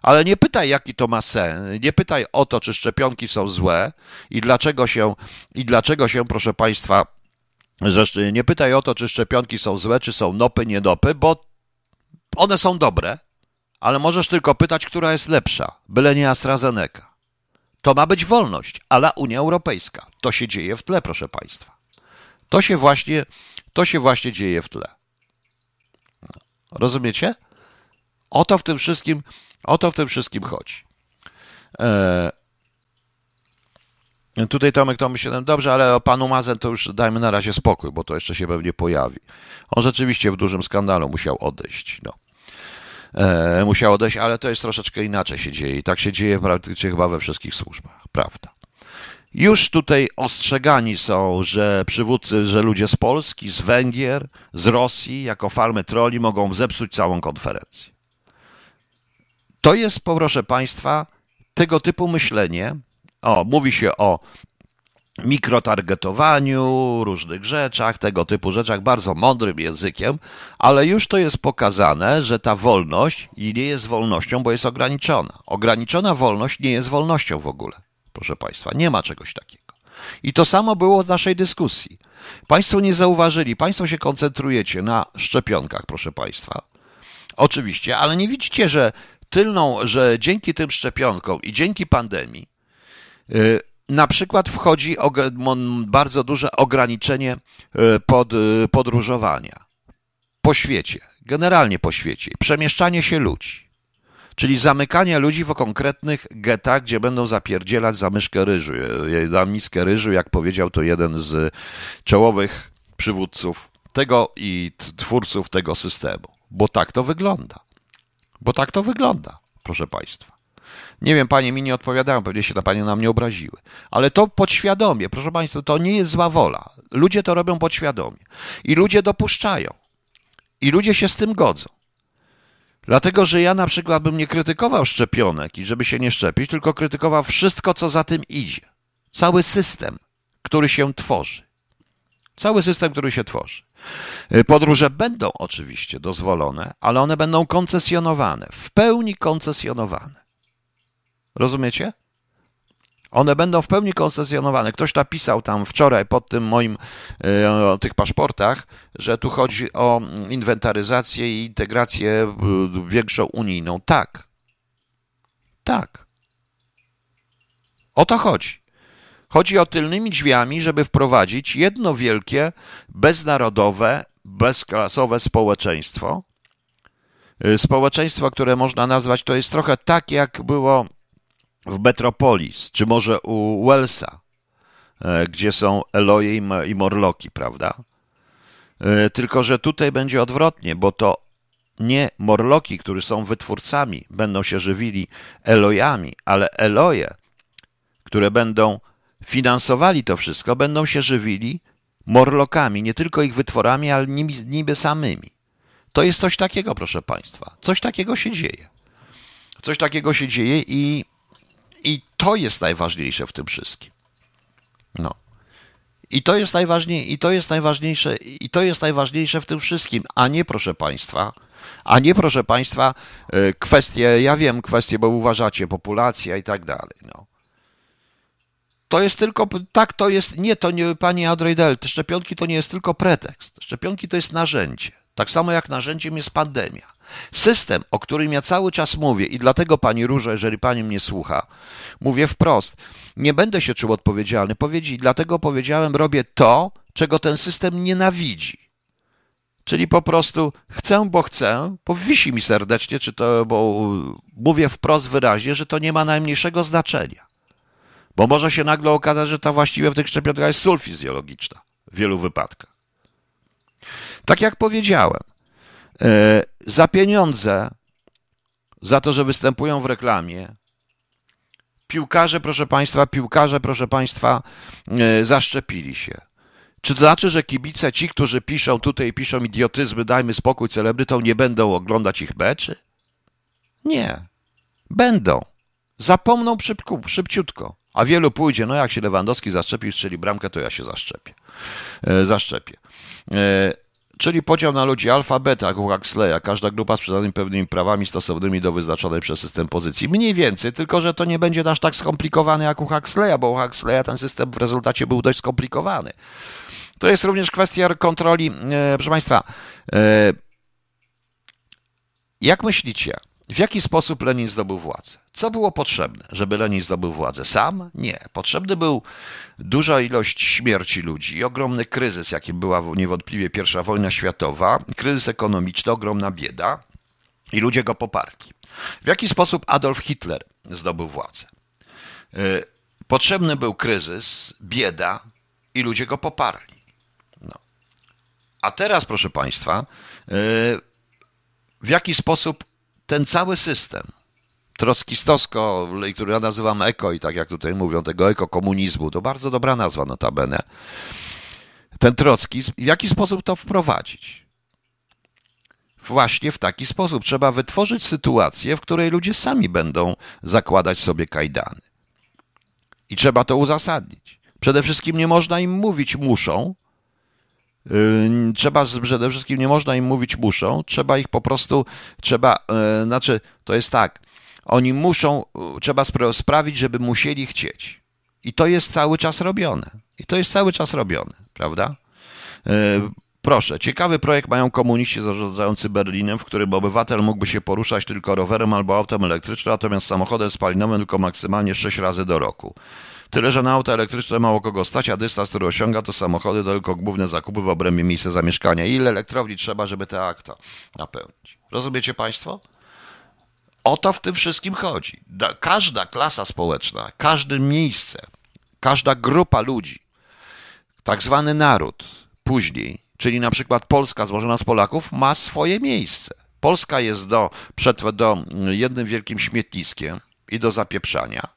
ale nie pytaj, jaki to ma sens, nie pytaj o to, czy szczepionki są złe i dlaczego się, proszę Państwa, nie pytaj o to, czy szczepionki są złe, czy są nopy, nie nopy, bo one są dobre, ale możesz tylko pytać, która jest lepsza, byle nie AstraZeneca. To ma być wolność, a la Unia Europejska. To się dzieje w tle, proszę Państwa. To się właśnie dzieje w tle. Rozumiecie? O to w tym wszystkim chodzi. Tutaj Tomek to myśli, dobrze, ale o panu Meysen to już dajmy na razie spokój, bo to jeszcze się pewnie pojawi. On rzeczywiście w dużym skandalu musiał odejść. No. Musiał odejść, ale to jest troszeczkę inaczej się dzieje i tak się dzieje praktycznie chyba we wszystkich służbach, prawda? Już tutaj ostrzegani są, że przywódcy, że ludzie z Polski, z Węgier, z Rosji jako farmy troli mogą zepsuć całą konferencję. To jest, proszę Państwa, tego typu myślenie. O, mówi się o mikrotargetowaniu, różnych rzeczach, tego typu rzeczach, bardzo mądrym językiem, ale już to jest pokazane, że ta wolność nie jest wolnością, bo jest ograniczona. Ograniczona wolność nie jest wolnością w ogóle, proszę Państwa, nie ma czegoś takiego. I to samo było w naszej dyskusji. Państwo nie zauważyli, Państwo się koncentrujecie na szczepionkach, proszę Państwa, oczywiście, ale nie widzicie, że dzięki tym szczepionkom i dzięki pandemii na przykład wchodzi bardzo duże ograniczenie podróżowania po świecie, generalnie po świecie, przemieszczanie się ludzi, czyli zamykanie ludzi w konkretnych getach, gdzie będą zapierdzielać za miskę ryżu, jak powiedział to jeden z czołowych przywódców tego i twórców tego systemu, bo tak to wygląda. Bo tak to wygląda, proszę Państwa. Nie wiem, Panie mi nie odpowiadają, pewnie się na Panie na mnie obraziły. Ale to podświadomie, proszę Państwa, to nie jest zła wola. Ludzie to robią podświadomie. I ludzie dopuszczają. I ludzie się z tym godzą. Dlatego, że ja na przykład bym nie krytykował szczepionek i żeby się nie szczepić, tylko krytykował wszystko, co za tym idzie. Cały system, który się tworzy. Cały system, który się tworzy. Podróże będą oczywiście dozwolone, ale one będą koncesjonowane, w pełni koncesjonowane. Rozumiecie? One będą w pełni koncesjonowane. Ktoś napisał tam wczoraj pod tym moim, o tych paszportach, że tu chodzi o inwentaryzację i integrację większą unijną. Tak. Tak. O to chodzi. Chodzi o tylnymi drzwiami, żeby wprowadzić jedno wielkie, beznarodowe, bezklasowe społeczeństwo. Społeczeństwo, które można nazwać, to jest trochę tak, jak było w Metropolis, czy może u Wellsa, gdzie są Eloje i Morloki, prawda? Tylko, że tutaj będzie odwrotnie, bo to nie Morloki, którzy są wytwórcami, będą się żywili Elojami, ale Eloje, które będą finansowali to wszystko, będą się żywili Morlokami, nie tylko ich wytworami, ale niby samymi. To jest coś takiego, proszę Państwa. Coś takiego się dzieje. Coś takiego się dzieje i to jest najważniejsze w tym wszystkim. No. I to jest najważniejsze w tym wszystkim, a nie, proszę Państwa, kwestie, ja wiem, kwestie, bo uważacie, populacja i tak dalej, no. To jest tylko, tak to jest, nie, to nie, Pani Adroidel, te szczepionki to nie jest tylko pretekst. Szczepionki to jest narzędzie. Tak samo jak narzędziem jest pandemia. System, o którym ja cały czas mówię i dlatego Pani Różo, jeżeli Pani mnie słucha, mówię wprost, nie będę się czuł odpowiedzialny, dlatego powiedziałem, robię to, czego ten system nienawidzi. Czyli po prostu chcę, bo wisi mi serdecznie, bo mówię wprost wyraźnie, że to nie ma najmniejszego znaczenia. Bo może się nagle okazać, że ta właściwie w tych szczepionkach jest sól fizjologiczna w wielu wypadkach. Tak jak powiedziałem, za pieniądze, za to, że występują w reklamie, piłkarze, proszę Państwa, zaszczepili się. Czy to znaczy, że kibice, ci, którzy piszą idiotyzmy, dajmy spokój celebrytom, nie będą oglądać ich meczy? Nie. Będą. Zapomną szybciutko. A wielu pójdzie, no jak się Lewandowski zaszczepił, strzeli bramkę, to ja się zaszczepię. Czyli podział na ludzi alfa, beta, u Huxleya, każda grupa z przyznanymi pewnymi prawami stosownymi do wyznaczonej przez system pozycji. Mniej więcej, tylko że to nie będzie aż tak skomplikowane jak u Huxleya, bo u Huxleya ten system w rezultacie był dość skomplikowany. To jest również kwestia kontroli, proszę Państwa. Jak myślicie, w jaki sposób Lenin zdobył władzę? Co było potrzebne, żeby Lenin zdobył władzę? Sam? Nie. Potrzebny był duża ilość śmierci ludzi, ogromny kryzys, jakim była niewątpliwie I wojna światowa, kryzys ekonomiczny, ogromna bieda i ludzie go poparli. W jaki sposób Adolf Hitler zdobył władzę? Potrzebny był kryzys, bieda i ludzie go poparli. No. A teraz, proszę Państwa, w jaki sposób ten cały system, trockistowsko, które ja nazywam eko i tak jak tutaj mówią, tego ekokomunizmu, to bardzo dobra nazwa notabene, ten trockizm, w jaki sposób to wprowadzić? Właśnie w taki sposób trzeba wytworzyć sytuację, w której ludzie sami będą zakładać sobie kajdany. I trzeba to uzasadnić. Przede wszystkim nie można im mówić muszą, trzeba ich po prostu, to jest tak, oni muszą, trzeba sprawić, żeby musieli chcieć. I to jest cały czas robione. Prawda? Proszę, ciekawy projekt mają komuniści zarządzający Berlinem, w którym obywatel mógłby się poruszać tylko rowerem albo autem elektrycznym, natomiast samochodem spalinowym tylko maksymalnie 6 razy do roku. Tyle, że na auta elektryczne mało kogo stać, a dystans, który osiąga, to samochody, to tylko główne zakupy w obrębie miejsca zamieszkania. Ile elektrowni trzeba, żeby te akta napełnić? Rozumiecie Państwo? O to w tym wszystkim chodzi. Każda klasa społeczna, każde miejsce, każda grupa ludzi, tak zwany naród później, czyli na przykład Polska złożona z Polaków, ma swoje miejsce. Polska jest do jednym wielkim śmietniskiem i do zapieprzania,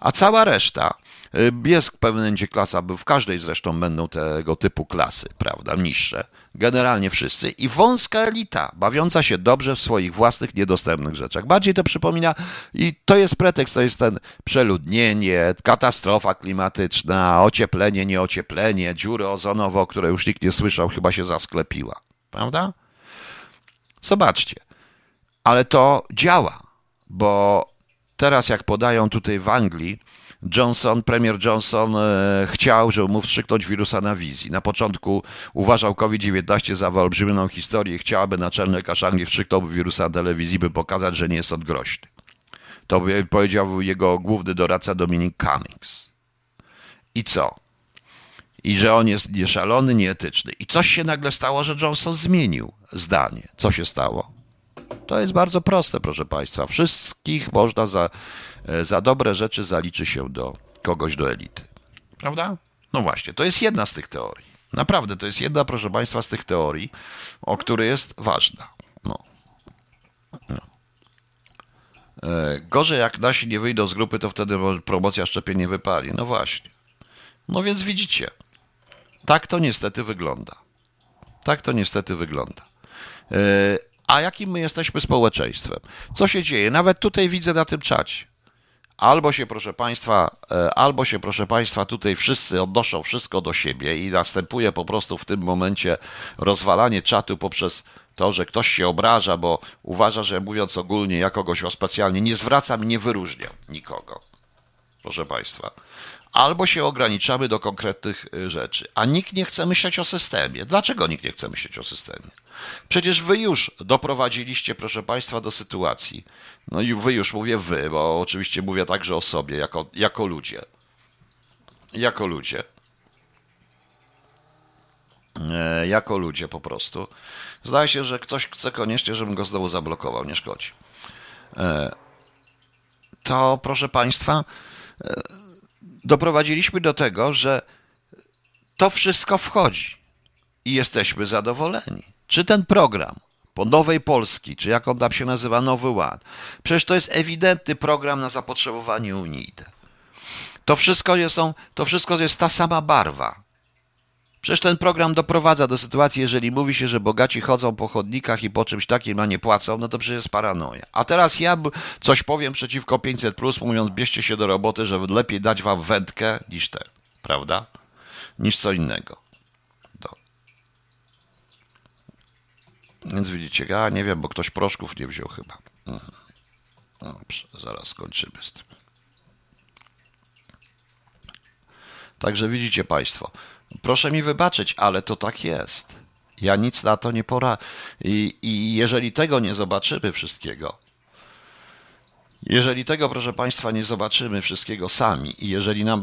a cała reszta jest w pewnym momencie klasa, w każdej zresztą będą tego typu klasy, prawda, niższe, generalnie wszyscy i wąska elita, bawiąca się dobrze w swoich własnych, niedostępnych rzeczach. Bardziej to przypomina, i to jest pretekst, to jest ten przeludnienie, katastrofa klimatyczna, ocieplenie, nieocieplenie, dziury ozonowe, o której już nikt nie słyszał, chyba się zasklepiła, prawda? Zobaczcie, ale to działa, bo teraz jak podają tutaj w Anglii, premier Johnson chciał, żeby mu wstrzyknąć wirusa na wizji. Na początku uważał COVID-19 za wyolbrzymioną historię i chciał, aby naczelny lekarz Anglii wstrzyknął wirusa na telewizji, by pokazać, że nie jest on groźny. To powiedział jego główny doradca Dominic Cummings. I co? I że on jest nieszalony, nieetyczny. I coś się nagle stało, że Johnson zmienił zdanie. Co się stało? To jest bardzo proste, proszę Państwa. Wszystkich można za dobre rzeczy zaliczy się do kogoś, do elity. Prawda? No właśnie, to jest jedna z tych teorii. Naprawdę, to jest jedna, proszę Państwa, z tych teorii, o której jest ważna. No. Gorzej, jak nasi nie wyjdą z grupy, to wtedy promocja szczepień nie wypali. No właśnie. No więc widzicie, tak to niestety wygląda. A jakim my jesteśmy społeczeństwem? Co się dzieje? Nawet tutaj widzę na tym czacie. Albo się, proszę Państwa, tutaj wszyscy odnoszą wszystko do siebie i następuje po prostu w tym momencie rozwalanie czatu poprzez to, że ktoś się obraża, bo uważa, że mówiąc ogólnie, ja kogoś specjalnie nie zwracam i nie wyróżniam nikogo. Proszę Państwa. Albo się ograniczamy do konkretnych rzeczy, a nikt nie chce myśleć o systemie. Dlaczego nikt nie chce myśleć o systemie? Przecież wy już doprowadziliście, proszę Państwa, do sytuacji, no i wy już mówię wy, bo oczywiście mówię także o sobie, jako ludzie po prostu. Zdaje się, że ktoś chce koniecznie, żebym go znowu zablokował, nie szkodzi. To, proszę Państwa, doprowadziliśmy do tego, że to wszystko wchodzi i jesteśmy zadowoleni. Czy ten program po Nowej Polski, czy jak on tam się nazywa, Nowy Ład, przecież to jest ewidentny program na zapotrzebowanie unijne. To wszystko jest ta sama barwa. Przecież ten program doprowadza do sytuacji, jeżeli mówi się, że bogaci chodzą po chodnikach i po czymś takim, a nie płacą, no to przecież jest paranoja. A teraz ja coś powiem przeciwko 500+, mówiąc, bierzcie się do roboty, żeby lepiej dać wam wędkę niż te, prawda? Niż co innego. To. Więc widzicie, nie wiem, bo ktoś proszków nie wziął chyba. Dobrze, zaraz kończymy z tym. Także widzicie Państwo. Proszę mi wybaczyć, ale to tak jest. Ja nic na to nie poradzę. I jeżeli tego nie zobaczymy wszystkiego, jeżeli tego, proszę Państwa, nie zobaczymy wszystkiego sami i jeżeli nam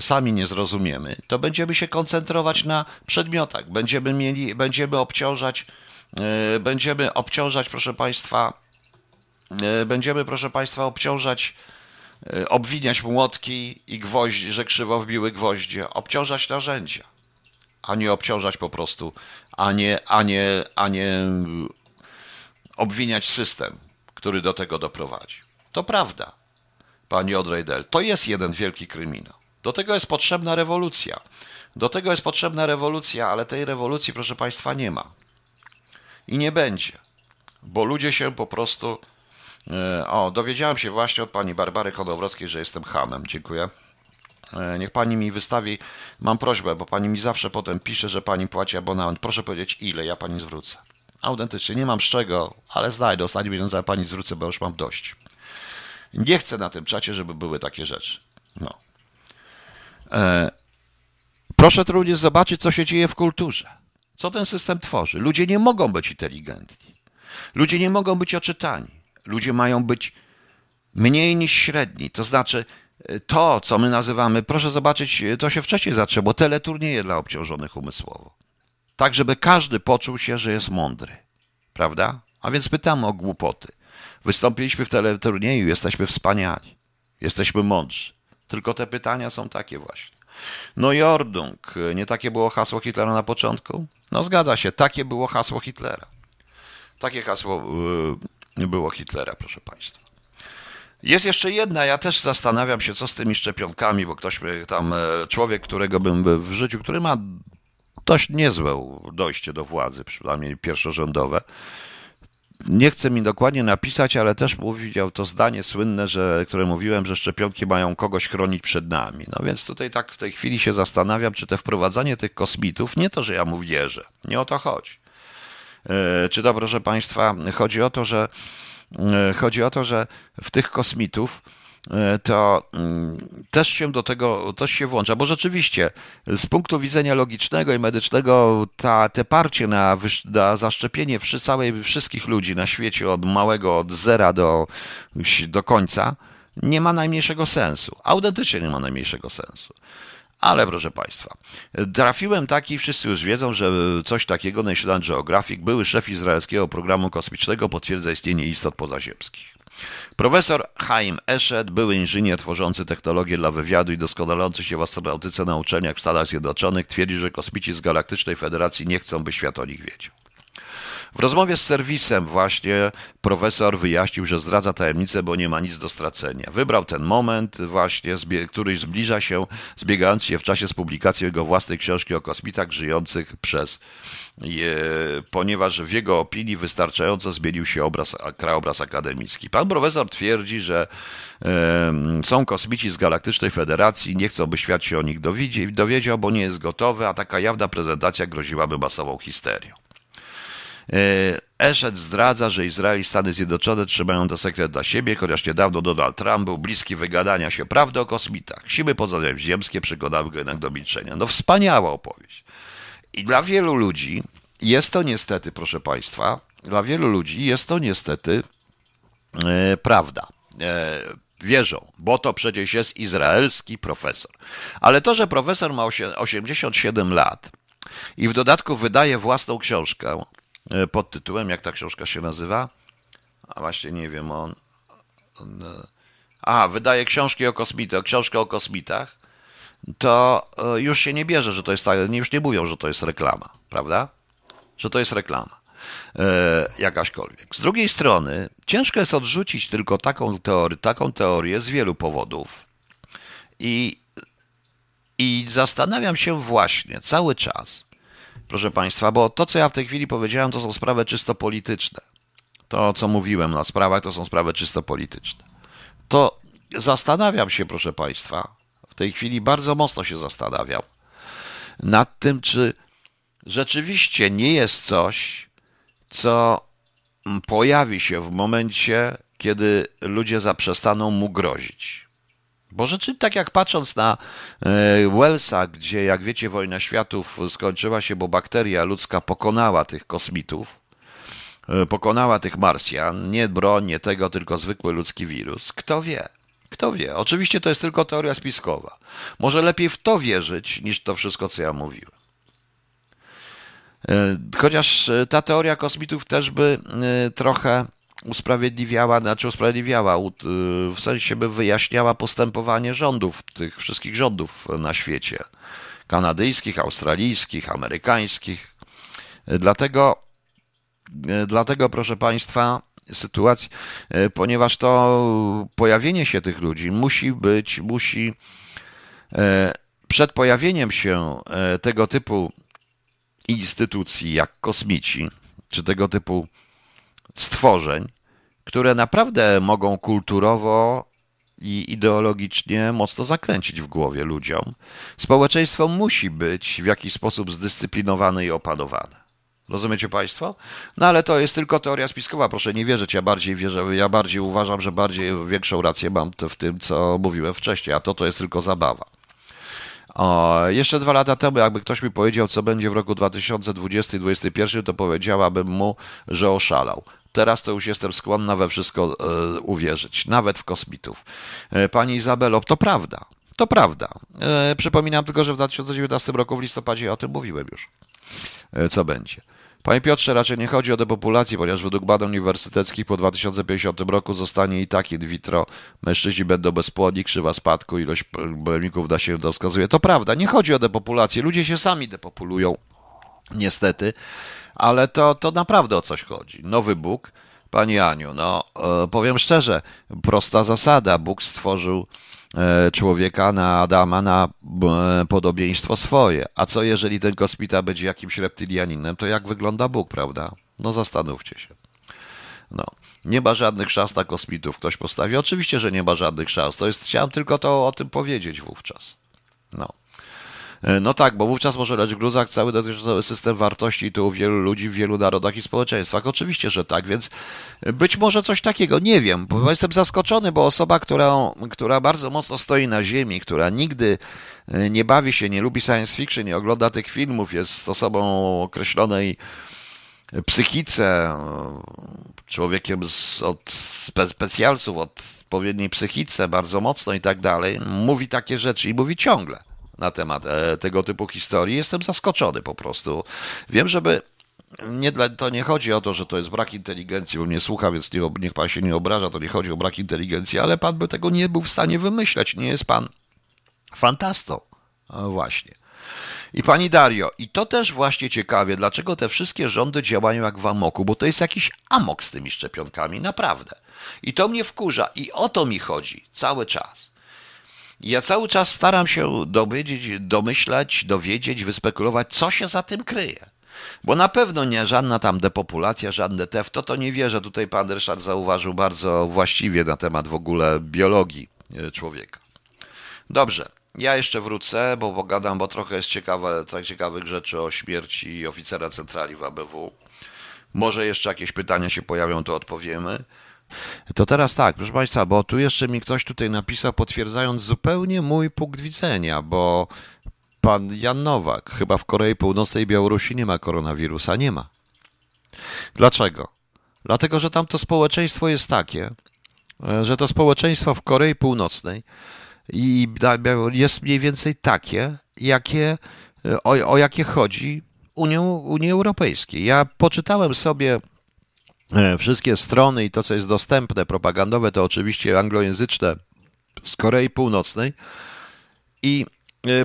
sami nie zrozumiemy, to będziemy się koncentrować na przedmiotach. Będziemy obciążać, proszę Państwa, obwiniać młotki i gwoździe, że krzywo wbiły gwoździe, obciążać narzędzia, a nie obciążać po prostu, a nie obwiniać system, który do tego doprowadzi. To prawda, pani Odrejdel, to jest jeden wielki kryminał. Do tego jest potrzebna rewolucja. Do tego jest potrzebna rewolucja, ale tej rewolucji, proszę państwa, nie ma. I nie będzie, bo ludzie się po prostu... O, dowiedziałem się właśnie od pani Barbary Konowrockiej, że jestem chamem. Dziękuję. Niech pani mi wystawi, mam prośbę, bo pani mi zawsze potem pisze, że pani płaci abonament. Proszę powiedzieć ile, ja pani zwrócę. Autentycznie, nie mam z czego, ale znajdę ostatnie pieniądze, pani zwrócę, bo już mam dość. Nie chcę na tym czacie, żeby były takie rzeczy. No. Proszę również zobaczyć, co się dzieje w kulturze. Co ten system tworzy? Ludzie nie mogą być inteligentni. Ludzie nie mogą być oczytani. Ludzie mają być mniej niż średni. To znaczy to, co my nazywamy, proszę zobaczyć, to się wcześniej zaczęło, teleturnieje dla obciążonych umysłowo. Tak, żeby każdy poczuł się, że jest mądry. Prawda? A więc pytamy o głupoty. Wystąpiliśmy w teleturnieju, jesteśmy wspaniali. Jesteśmy mądrzy. Tylko te pytania są takie właśnie. No i Ordung, nie takie było hasło Hitlera na początku? No zgadza się, takie było hasło Hitlera. Takie hasło było Hitlera, proszę państwa. Jest jeszcze jedna, ja też zastanawiam się, co z tymi szczepionkami, bo ktoś tam, człowiek, którego bym w życiu, który ma dość niezłe dojście do władzy, przynajmniej pierwszorzędowe, nie chce mi dokładnie napisać, ale też powiedział to zdanie słynne, które mówiłem, że szczepionki mają kogoś chronić przed nami. No więc tutaj tak w tej chwili się zastanawiam, czy te wprowadzanie tych kosmitów, nie to, że ja mu wierzę, nie o to chodzi. Czy to, proszę państwa, chodzi o to, że w tych kosmitów to też się do tego też się włącza, bo rzeczywiście z punktu widzenia logicznego i medycznego te parcie na zaszczepienie wszystkich ludzi na świecie od małego, od zera do końca nie ma najmniejszego sensu. Autentycznie nie ma najmniejszego sensu. Ale proszę państwa, trafiłem taki, wszyscy już wiedzą, że coś takiego, National Geographic, były szef izraelskiego programu kosmicznego potwierdza istnienie istot pozaziemskich. Profesor Chaim Eshed, były inżynier tworzący technologię dla wywiadu i doskonalący się w astronautyce na uczelniach w Stanach Zjednoczonych, twierdzi, że kosmici z Galaktycznej Federacji nie chcą, by świat o nich wiedział. W rozmowie z serwisem właśnie profesor wyjaśnił, że zdradza tajemnicę, bo nie ma nic do stracenia. Wybrał ten moment właśnie, który zbliża się, zbiegając się w czasie z publikacją jego własnej książki o kosmitach żyjących przez je, ponieważ w jego opinii wystarczająco zmienił się krajobraz akademicki. Pan profesor twierdzi, że są kosmici z Galaktycznej Federacji, nie chcą, by świat się o nich dowiedział, bo nie jest gotowy, a taka jawna prezentacja groziłaby masową histerią. Eshed zdradza, że Izrael i Stany Zjednoczone trzymają to sekret dla siebie, chociaż niedawno Donald Trump był bliski wygadania się prawdy o kosmitach. Siły pozaziemskie przekonały go jednak do milczenia. No wspaniała opowieść. I dla wielu ludzi jest to niestety, proszę państwa, dla wielu ludzi jest to niestety prawda. Wierzą, bo to przecież jest izraelski profesor. Ale to, że profesor ma 87 lat i w dodatku wydaje własną książkę, pod tytułem, jak ta książka się nazywa? A właśnie nie wiem, wydaje książkę o kosmitach, to już się nie bierze, że to jest, już nie mówią, że to jest reklama, prawda? Że to jest reklama jakaśkolwiek. Z drugiej strony ciężko jest odrzucić tylko taką teorię z wielu powodów i zastanawiam się właśnie cały czas, proszę państwa, bo to, co ja w tej chwili powiedziałem, to są sprawy czysto polityczne. To, co mówiłem na sprawach, to są sprawy czysto polityczne. To zastanawiam się, proszę państwa, w tej chwili bardzo mocno się zastanawiam nad tym, czy rzeczywiście nie jest coś, co pojawi się w momencie, kiedy ludzie zaprzestaną mu grozić. Bo rzeczywiście, tak jak patrząc na Wellsa, gdzie, jak wiecie, wojna światów skończyła się, bo bakteria ludzka pokonała tych kosmitów, pokonała tych Marsjan, nie broń, nie tego, tylko zwykły ludzki wirus. Kto wie? Kto wie? Oczywiście to jest tylko teoria spiskowa. Może lepiej w to wierzyć, niż to wszystko, co ja mówiłem. Chociaż ta teoria kosmitów też by trochę... usprawiedliwiała, w sensie by wyjaśniała postępowanie rządów, tych wszystkich rządów na świecie, kanadyjskich, australijskich, amerykańskich. Dlatego, proszę państwa, sytuacji, ponieważ to pojawienie się tych ludzi musi przed pojawieniem się tego typu instytucji jak kosmici, czy tego typu stworzeń, które naprawdę mogą kulturowo i ideologicznie mocno zakręcić w głowie ludziom, społeczeństwo musi być w jakiś sposób zdyscyplinowane i opanowane. Rozumiecie Państwo? No ale to jest tylko teoria spiskowa, proszę nie wierzyć, ja bardziej uważam, że większą rację mam w tym, co mówiłem wcześniej, a to jest tylko zabawa. O, jeszcze 2 lata temu, jakby ktoś mi powiedział, co będzie w roku 2020 i 2021, to powiedziałabym mu, że oszalał. Teraz to już jestem skłonna we wszystko uwierzyć, nawet w kosmitów. Pani Izabelo, to prawda, to prawda. Przypominam tylko, że w 2019 roku w listopadzie ja o tym mówiłem już, co będzie. Panie Piotrze, raczej nie chodzi o depopulację, ponieważ według badań uniwersyteckich po 2050 roku zostanie i tak in vitro. Mężczyźni będą bezpłodni, krzywa spadku, ilość pojemników da się to wskazuje. To prawda, nie chodzi o depopulację, ludzie się sami depopulują, niestety, ale to naprawdę o coś chodzi. Nowy Bóg, Pani Aniu, no powiem szczerze, prosta zasada, Bóg stworzył człowieka na Adama na podobieństwo swoje. A co jeżeli ten kosmita będzie jakimś reptylianinem, to jak wygląda Bóg, prawda? No zastanówcie się. No. Nie ma żadnych szans na kosmitów, ktoś postawi. Oczywiście, że nie ma żadnych szans. Chciałem tylko o tym powiedzieć wówczas. No. No tak, bo wówczas może leć w gruzach cały dotychczasowy system wartości i to u wielu ludzi w wielu narodach i społeczeństwach. Oczywiście, że tak, więc być może coś takiego, nie wiem, bo jestem zaskoczony, bo osoba, która bardzo mocno stoi na ziemi, która nigdy nie bawi się, nie lubi science fiction, nie ogląda tych filmów, jest osobą określonej psychice, człowiekiem od specjalców, od odpowiedniej psychice bardzo mocno i tak dalej, mówi takie rzeczy i mówi ciągle na temat tego typu historii. Jestem zaskoczony po prostu. Wiem, żeby... To nie chodzi o to, że to jest brak inteligencji, bo mnie słucha, więc niech pan się nie obraża, to nie chodzi o brak inteligencji, ale pan by tego nie był w stanie wymyśleć. Nie jest pan fantastą. No właśnie. I pani Dario, i to też właśnie ciekawie, dlaczego te wszystkie rządy działają jak w amoku, bo to jest jakiś amok z tymi szczepionkami, naprawdę. I to mnie wkurza i o to mi chodzi cały czas. Ja cały czas staram się dowiedzieć, wyspekulować, co się za tym kryje. Bo na pewno nie żadna tam depopulacja, żadne te, w to nie wierzę. Tutaj pan Ryszard zauważył bardzo właściwie na temat w ogóle biologii człowieka. Dobrze, ja jeszcze wrócę, bo pogadam, bo trochę jest ciekawych rzeczy o śmierci oficera centrali w ABW. Może jeszcze jakieś pytania się pojawią, to odpowiemy. To teraz tak, proszę Państwa, bo tu jeszcze mi ktoś tutaj napisał, potwierdzając zupełnie mój punkt widzenia, bo pan Jan Nowak, chyba w Korei Północnej i Białorusi nie ma koronawirusa, nie ma. Dlaczego? Dlatego, że tamto społeczeństwo jest takie, że to społeczeństwo w Korei Północnej jest mniej więcej takie, o jakie chodzi Unii Europejskiej. Ja poczytałem sobie wszystkie strony i to, co jest dostępne, propagandowe, to oczywiście anglojęzyczne z Korei Północnej. I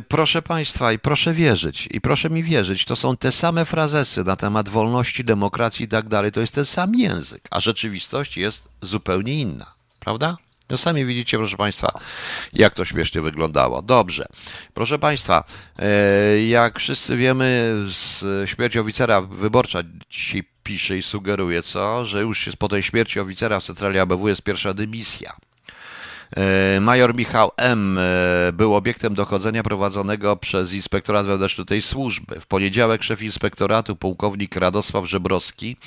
proszę Państwa, i proszę wierzyć, i proszę mi wierzyć, to są te same frazesy na temat wolności, demokracji i tak dalej, to jest ten sam język, a rzeczywistość jest zupełnie inna, prawda? No sami widzicie, proszę Państwa, jak to śmiesznie wyglądało. Dobrze. Proszę Państwa, jak wszyscy wiemy, śmierć oficera wyborcza dzisiaj pisze i sugeruje, że już jest po tej śmierci oficera w centrali ABW jest pierwsza dymisja. Major Michał M. był obiektem dochodzenia prowadzonego przez inspektorat wewnętrzny tej służby. W poniedziałek szef inspektoratu, pułkownik Radosław Żebrowski,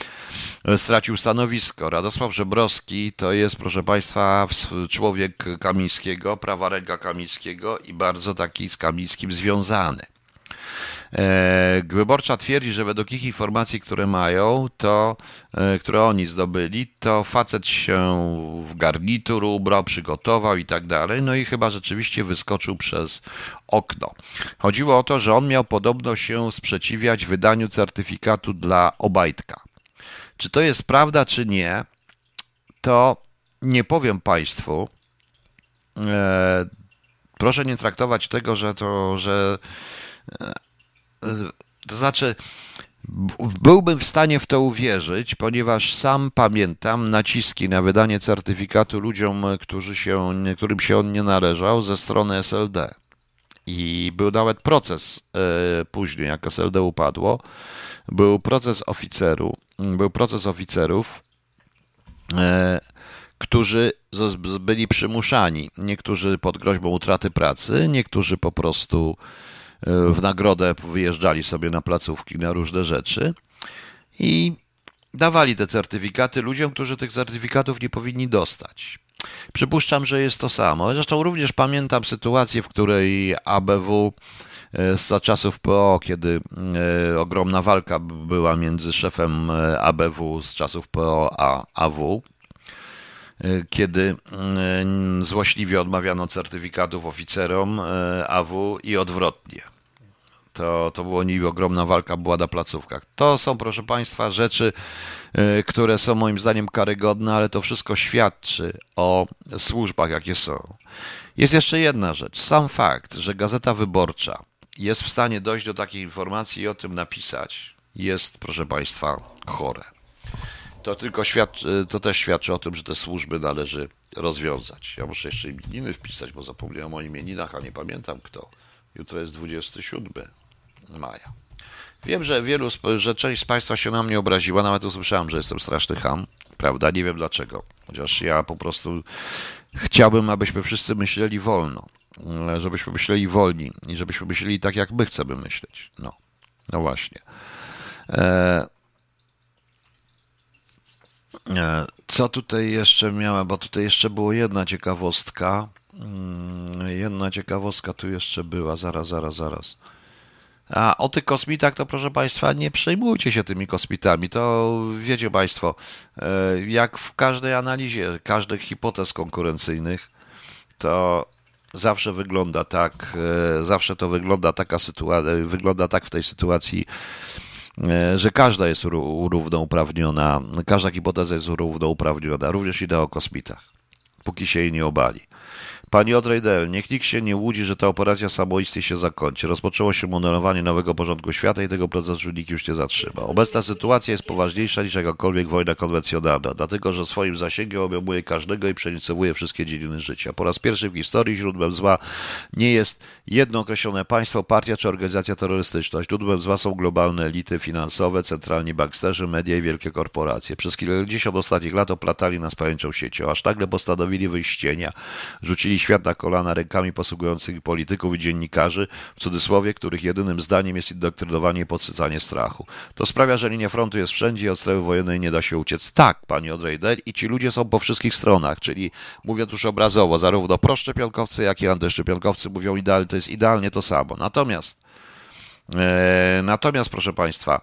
stracił stanowisko. Radosław Żebrowski to jest, proszę Państwa, człowiek Kamińskiego, prawa ręka Kamińskiego i bardzo taki z Kamińskim związany. Wyborcza twierdzi, że według ich informacji, które oni zdobyli, to facet się w garnitur ubrał, przygotował i tak dalej, no i chyba rzeczywiście wyskoczył przez okno. Chodziło o to, że on miał podobno się sprzeciwiać wydaniu certyfikatu dla Obajtka. Czy to jest prawda, czy nie, to nie powiem Państwu. Proszę nie traktować tego, że to znaczy, Byłbym w stanie w to uwierzyć, ponieważ sam pamiętam naciski na wydanie certyfikatu ludziom, którym się on nie należał, ze strony SLD. I był nawet proces później, jak SLD upadło, był proces oficerów, którzy byli przymuszani. Niektórzy pod groźbą utraty pracy, niektórzy po prostu w nagrodę wyjeżdżali sobie na placówki, na różne rzeczy i dawali te certyfikaty ludziom, którzy tych certyfikatów nie powinni dostać. Przypuszczam, że jest to samo. Zresztą również pamiętam sytuację, w której ABW za czasów PO, kiedy ogromna walka była między szefem ABW z czasów PO a AW, kiedy złośliwie odmawiano certyfikatów oficerom AW i odwrotnie. To było niby ogromna walka, była na placówkach. To są, proszę Państwa, rzeczy, które są moim zdaniem karygodne, ale to wszystko świadczy o służbach, jakie są. Jest jeszcze jedna rzecz. Sam fakt, że Gazeta Wyborcza jest w stanie dojść do takiej informacji i o tym napisać, jest, proszę Państwa, chore. To też świadczy o tym, że te służby należy rozwiązać. Ja muszę jeszcze imieniny wpisać, bo zapomniałem o imieninach, a nie pamiętam kto. Jutro jest 27 maja. Wiem, że część z Państwa się na mnie obraziła, nawet usłyszałem, że jestem straszny cham, prawda? Nie wiem dlaczego, chociaż ja po prostu chciałbym, abyśmy wszyscy myśleli wolno, żebyśmy myśleli wolni i żebyśmy myśleli tak, jak my chcemy myśleć. No właśnie. Co tutaj jeszcze miałem, bo tutaj jeszcze była jedna ciekawostka. Jedna ciekawostka tu jeszcze była, zaraz. A o tych kosmitach to, proszę Państwa, nie przejmujcie się tymi kosmitami. To wiecie Państwo, jak w każdej analizie, każdych hipotez konkurencyjnych, to zawsze wygląda tak, wygląda tak w tej sytuacji, że każda jest równouprawniona, każda hipoteza jest równouprawniona, również idea o kosmitach, póki się jej nie obali. Pani Odrejdel, niech nikt się nie łudzi, że ta operacja samoistnie się zakończy. Rozpoczęło się modelowanie nowego porządku świata i tego procesu nikt już nie zatrzyma. Obecna sytuacja jest poważniejsza niż jakakolwiek wojna konwencjonalna, dlatego że swoim zasięgiem obejmuje każdego i przenicowuje wszystkie dziedziny życia. Po raz pierwszy w historii źródłem zła nie jest jedno określone państwo, partia czy organizacja terrorystyczna. Źródłem zła są globalne elity finansowe, centralni banksterzy, media i wielkie korporacje. Przez kilkadziesiąt ostatnich lat oplatali nas pajęczą siecią, aż nagle postanowili wyjść z cienia. Rzucili świat na kolana rękami posługujących polityków i dziennikarzy, w cudzysłowie, których jedynym zdaniem jest indoktrynowanie i podsycanie strachu. To sprawia, że linia frontu jest wszędzie i od strefy wojennej nie da się uciec. Tak, pani Odrejdel, i ci ludzie są po wszystkich stronach, czyli mówiąc już obrazowo, zarówno proszczepionkowcy, jak i antyszczepionkowcy mówią idealnie, to jest idealnie to samo. Natomiast proszę Państwa,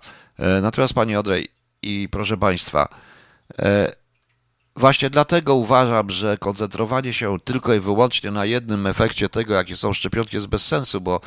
pani Odrej i proszę Państwa, właśnie dlatego uważam, że koncentrowanie się tylko i wyłącznie na jednym efekcie tego, jakie są szczepionki, jest bez sensu, bo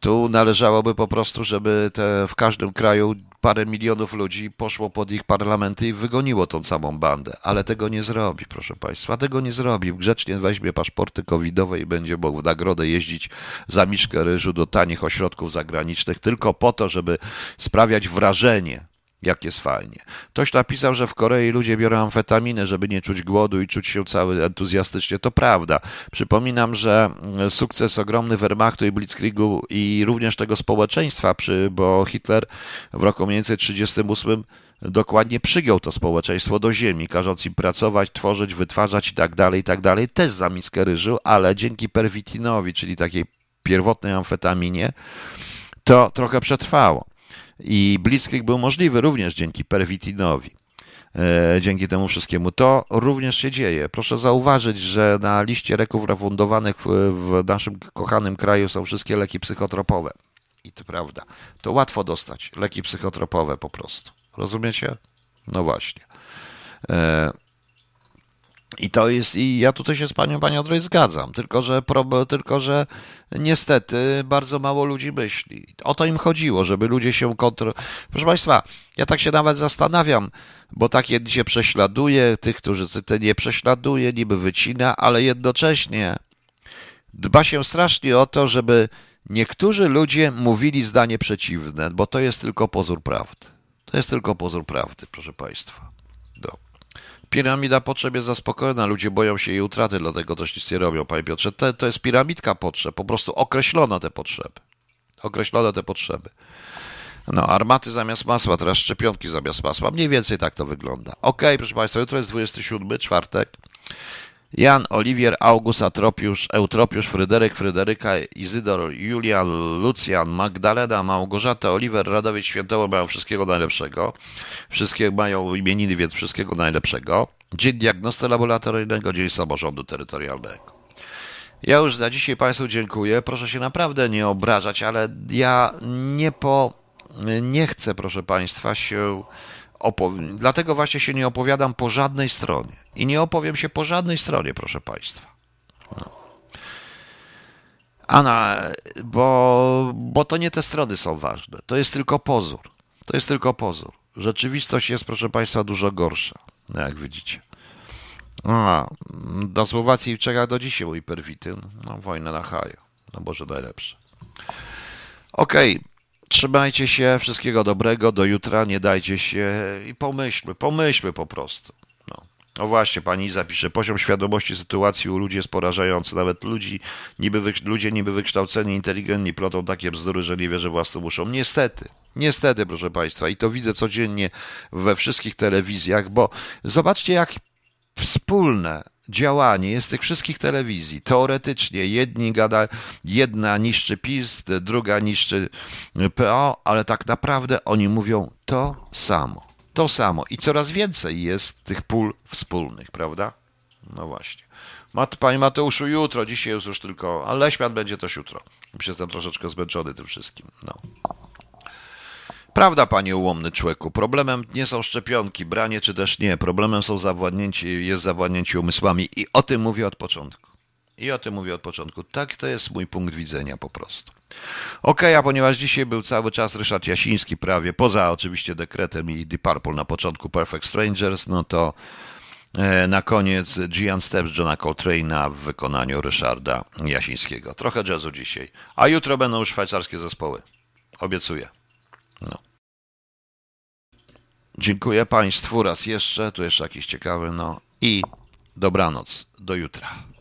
tu należałoby po prostu, żeby w każdym kraju parę milionów ludzi poszło pod ich parlamenty i wygoniło tą samą bandę. Ale tego nie zrobi, proszę Państwa, tego nie zrobi. Grzecznie weźmie paszporty covidowe i będzie mógł w nagrodę jeździć za miszkę ryżu do tanich ośrodków zagranicznych tylko po to, żeby sprawiać wrażenie, jak jest fajnie. Ktoś napisał, że w Korei ludzie biorą amfetaminę, żeby nie czuć głodu i czuć się cały entuzjastycznie. To prawda. Przypominam, że sukces ogromny Wehrmachtu i Blitzkriegu i również tego społeczeństwa, bo Hitler w roku mniej więcej 1938 dokładnie przygiął to społeczeństwo do ziemi, każąc im pracować, tworzyć, wytwarzać i tak dalej, też za miskę ryżu, ale dzięki Perwitinowi, czyli takiej pierwotnej amfetaminie, to trochę przetrwało. I Blitzkrieg był możliwy również dzięki Perwitinowi, dzięki temu wszystkiemu. To również się dzieje. Proszę zauważyć, że na liście leków refundowanych w naszym kochanym kraju są wszystkie leki psychotropowe. I to prawda. To łatwo dostać, leki psychotropowe po prostu. Rozumiecie? No właśnie. I to jest, i ja tutaj się z panią Odrej zgadzam, tylko że niestety bardzo mało ludzi myśli. O to im chodziło, żeby ludzie się Proszę Państwa, ja tak się nawet zastanawiam, bo takie się prześladuje, tych, którzy te nie prześladuje, niby wycina, ale jednocześnie dba się strasznie o to, żeby niektórzy ludzie mówili zdanie przeciwne, bo to jest tylko pozór prawdy. To jest tylko pozór prawdy, proszę Państwa. No. Piramida potrzeb jest zaspokojona, ludzie boją się jej utraty, dlatego też nic nie robią, Panie Piotrze. To jest piramidka potrzeb, po prostu określono te potrzeby. Określone te potrzeby. No, armaty zamiast masła, teraz szczepionki zamiast masła. Mniej więcej tak to wygląda. Okej, proszę Państwa, jutro jest 27, czwartek. Jan, Oliwier, August, Atropiusz, Eutropiusz, Fryderyk, Fryderyka, Izydor, Julian, Lucjan, Magdalena, Małgorzata, Oliwer, Radowiec, Świętoło mają wszystkiego najlepszego. Wszystkie mają imieniny, więc wszystkiego najlepszego. Dzień diagnosty laboratoryjnego, dzień samorządu terytorialnego. Ja już za dzisiaj Państwu dziękuję. Proszę się naprawdę nie obrażać, ale ja nie chcę, proszę Państwa, się... Dlatego właśnie się nie opowiadam po żadnej stronie. I nie opowiem się po żadnej stronie, proszę Państwa. No. Ana, bo to nie te strony są ważne. To jest tylko pozór. To jest tylko pozór. Rzeczywistość jest, proszę Państwa, dużo gorsza, jak widzicie. Do Słowacji i w Czechach do dzisiaj mój Perwitin. No, wojna na haju. No Boże, najlepsze. Okej. Trzymajcie się, wszystkiego dobrego, do jutra, nie dajcie się i pomyślmy po prostu. No, no właśnie, pani zapisze, poziom świadomości sytuacji u ludzi jest porażający, nawet ludzie niby wykształceni, inteligentni plotą takie bzdury, że nie wierzę własnym uszom. Niestety, proszę Państwa, i to widzę codziennie we wszystkich telewizjach, bo zobaczcie, jak wspólne działanie jest tych wszystkich telewizji. Teoretycznie jedna niszczy PiS, druga niszczy PO, ale tak naprawdę oni mówią to samo. To samo. I coraz więcej jest tych pól wspólnych, prawda? No właśnie. Panie Mateuszu, jutro, dzisiaj jest już tylko, ale Leśmian będzie też jutro. Jestem troszeczkę zmęczony tym wszystkim. No. Prawda, panie ułomny człeku, problemem nie są szczepionki, branie czy też nie. Problemem są zawładnięcie umysłami i o tym mówię od początku. Tak to jest mój punkt widzenia po prostu. Okej, a ponieważ dzisiaj był cały czas Ryszard Jasiński prawie, poza oczywiście dekretem i Deep Purple na początku Perfect Strangers, no to na koniec Giant Steps Johna Coltrane'a w wykonaniu Ryszarda Jasińskiego. Trochę jazzu dzisiaj, a jutro będą już szwajcarskie zespoły. Obiecuję. No. Dziękuję Państwu raz jeszcze, tu jeszcze jakiś ciekawy, no i dobranoc, do jutra.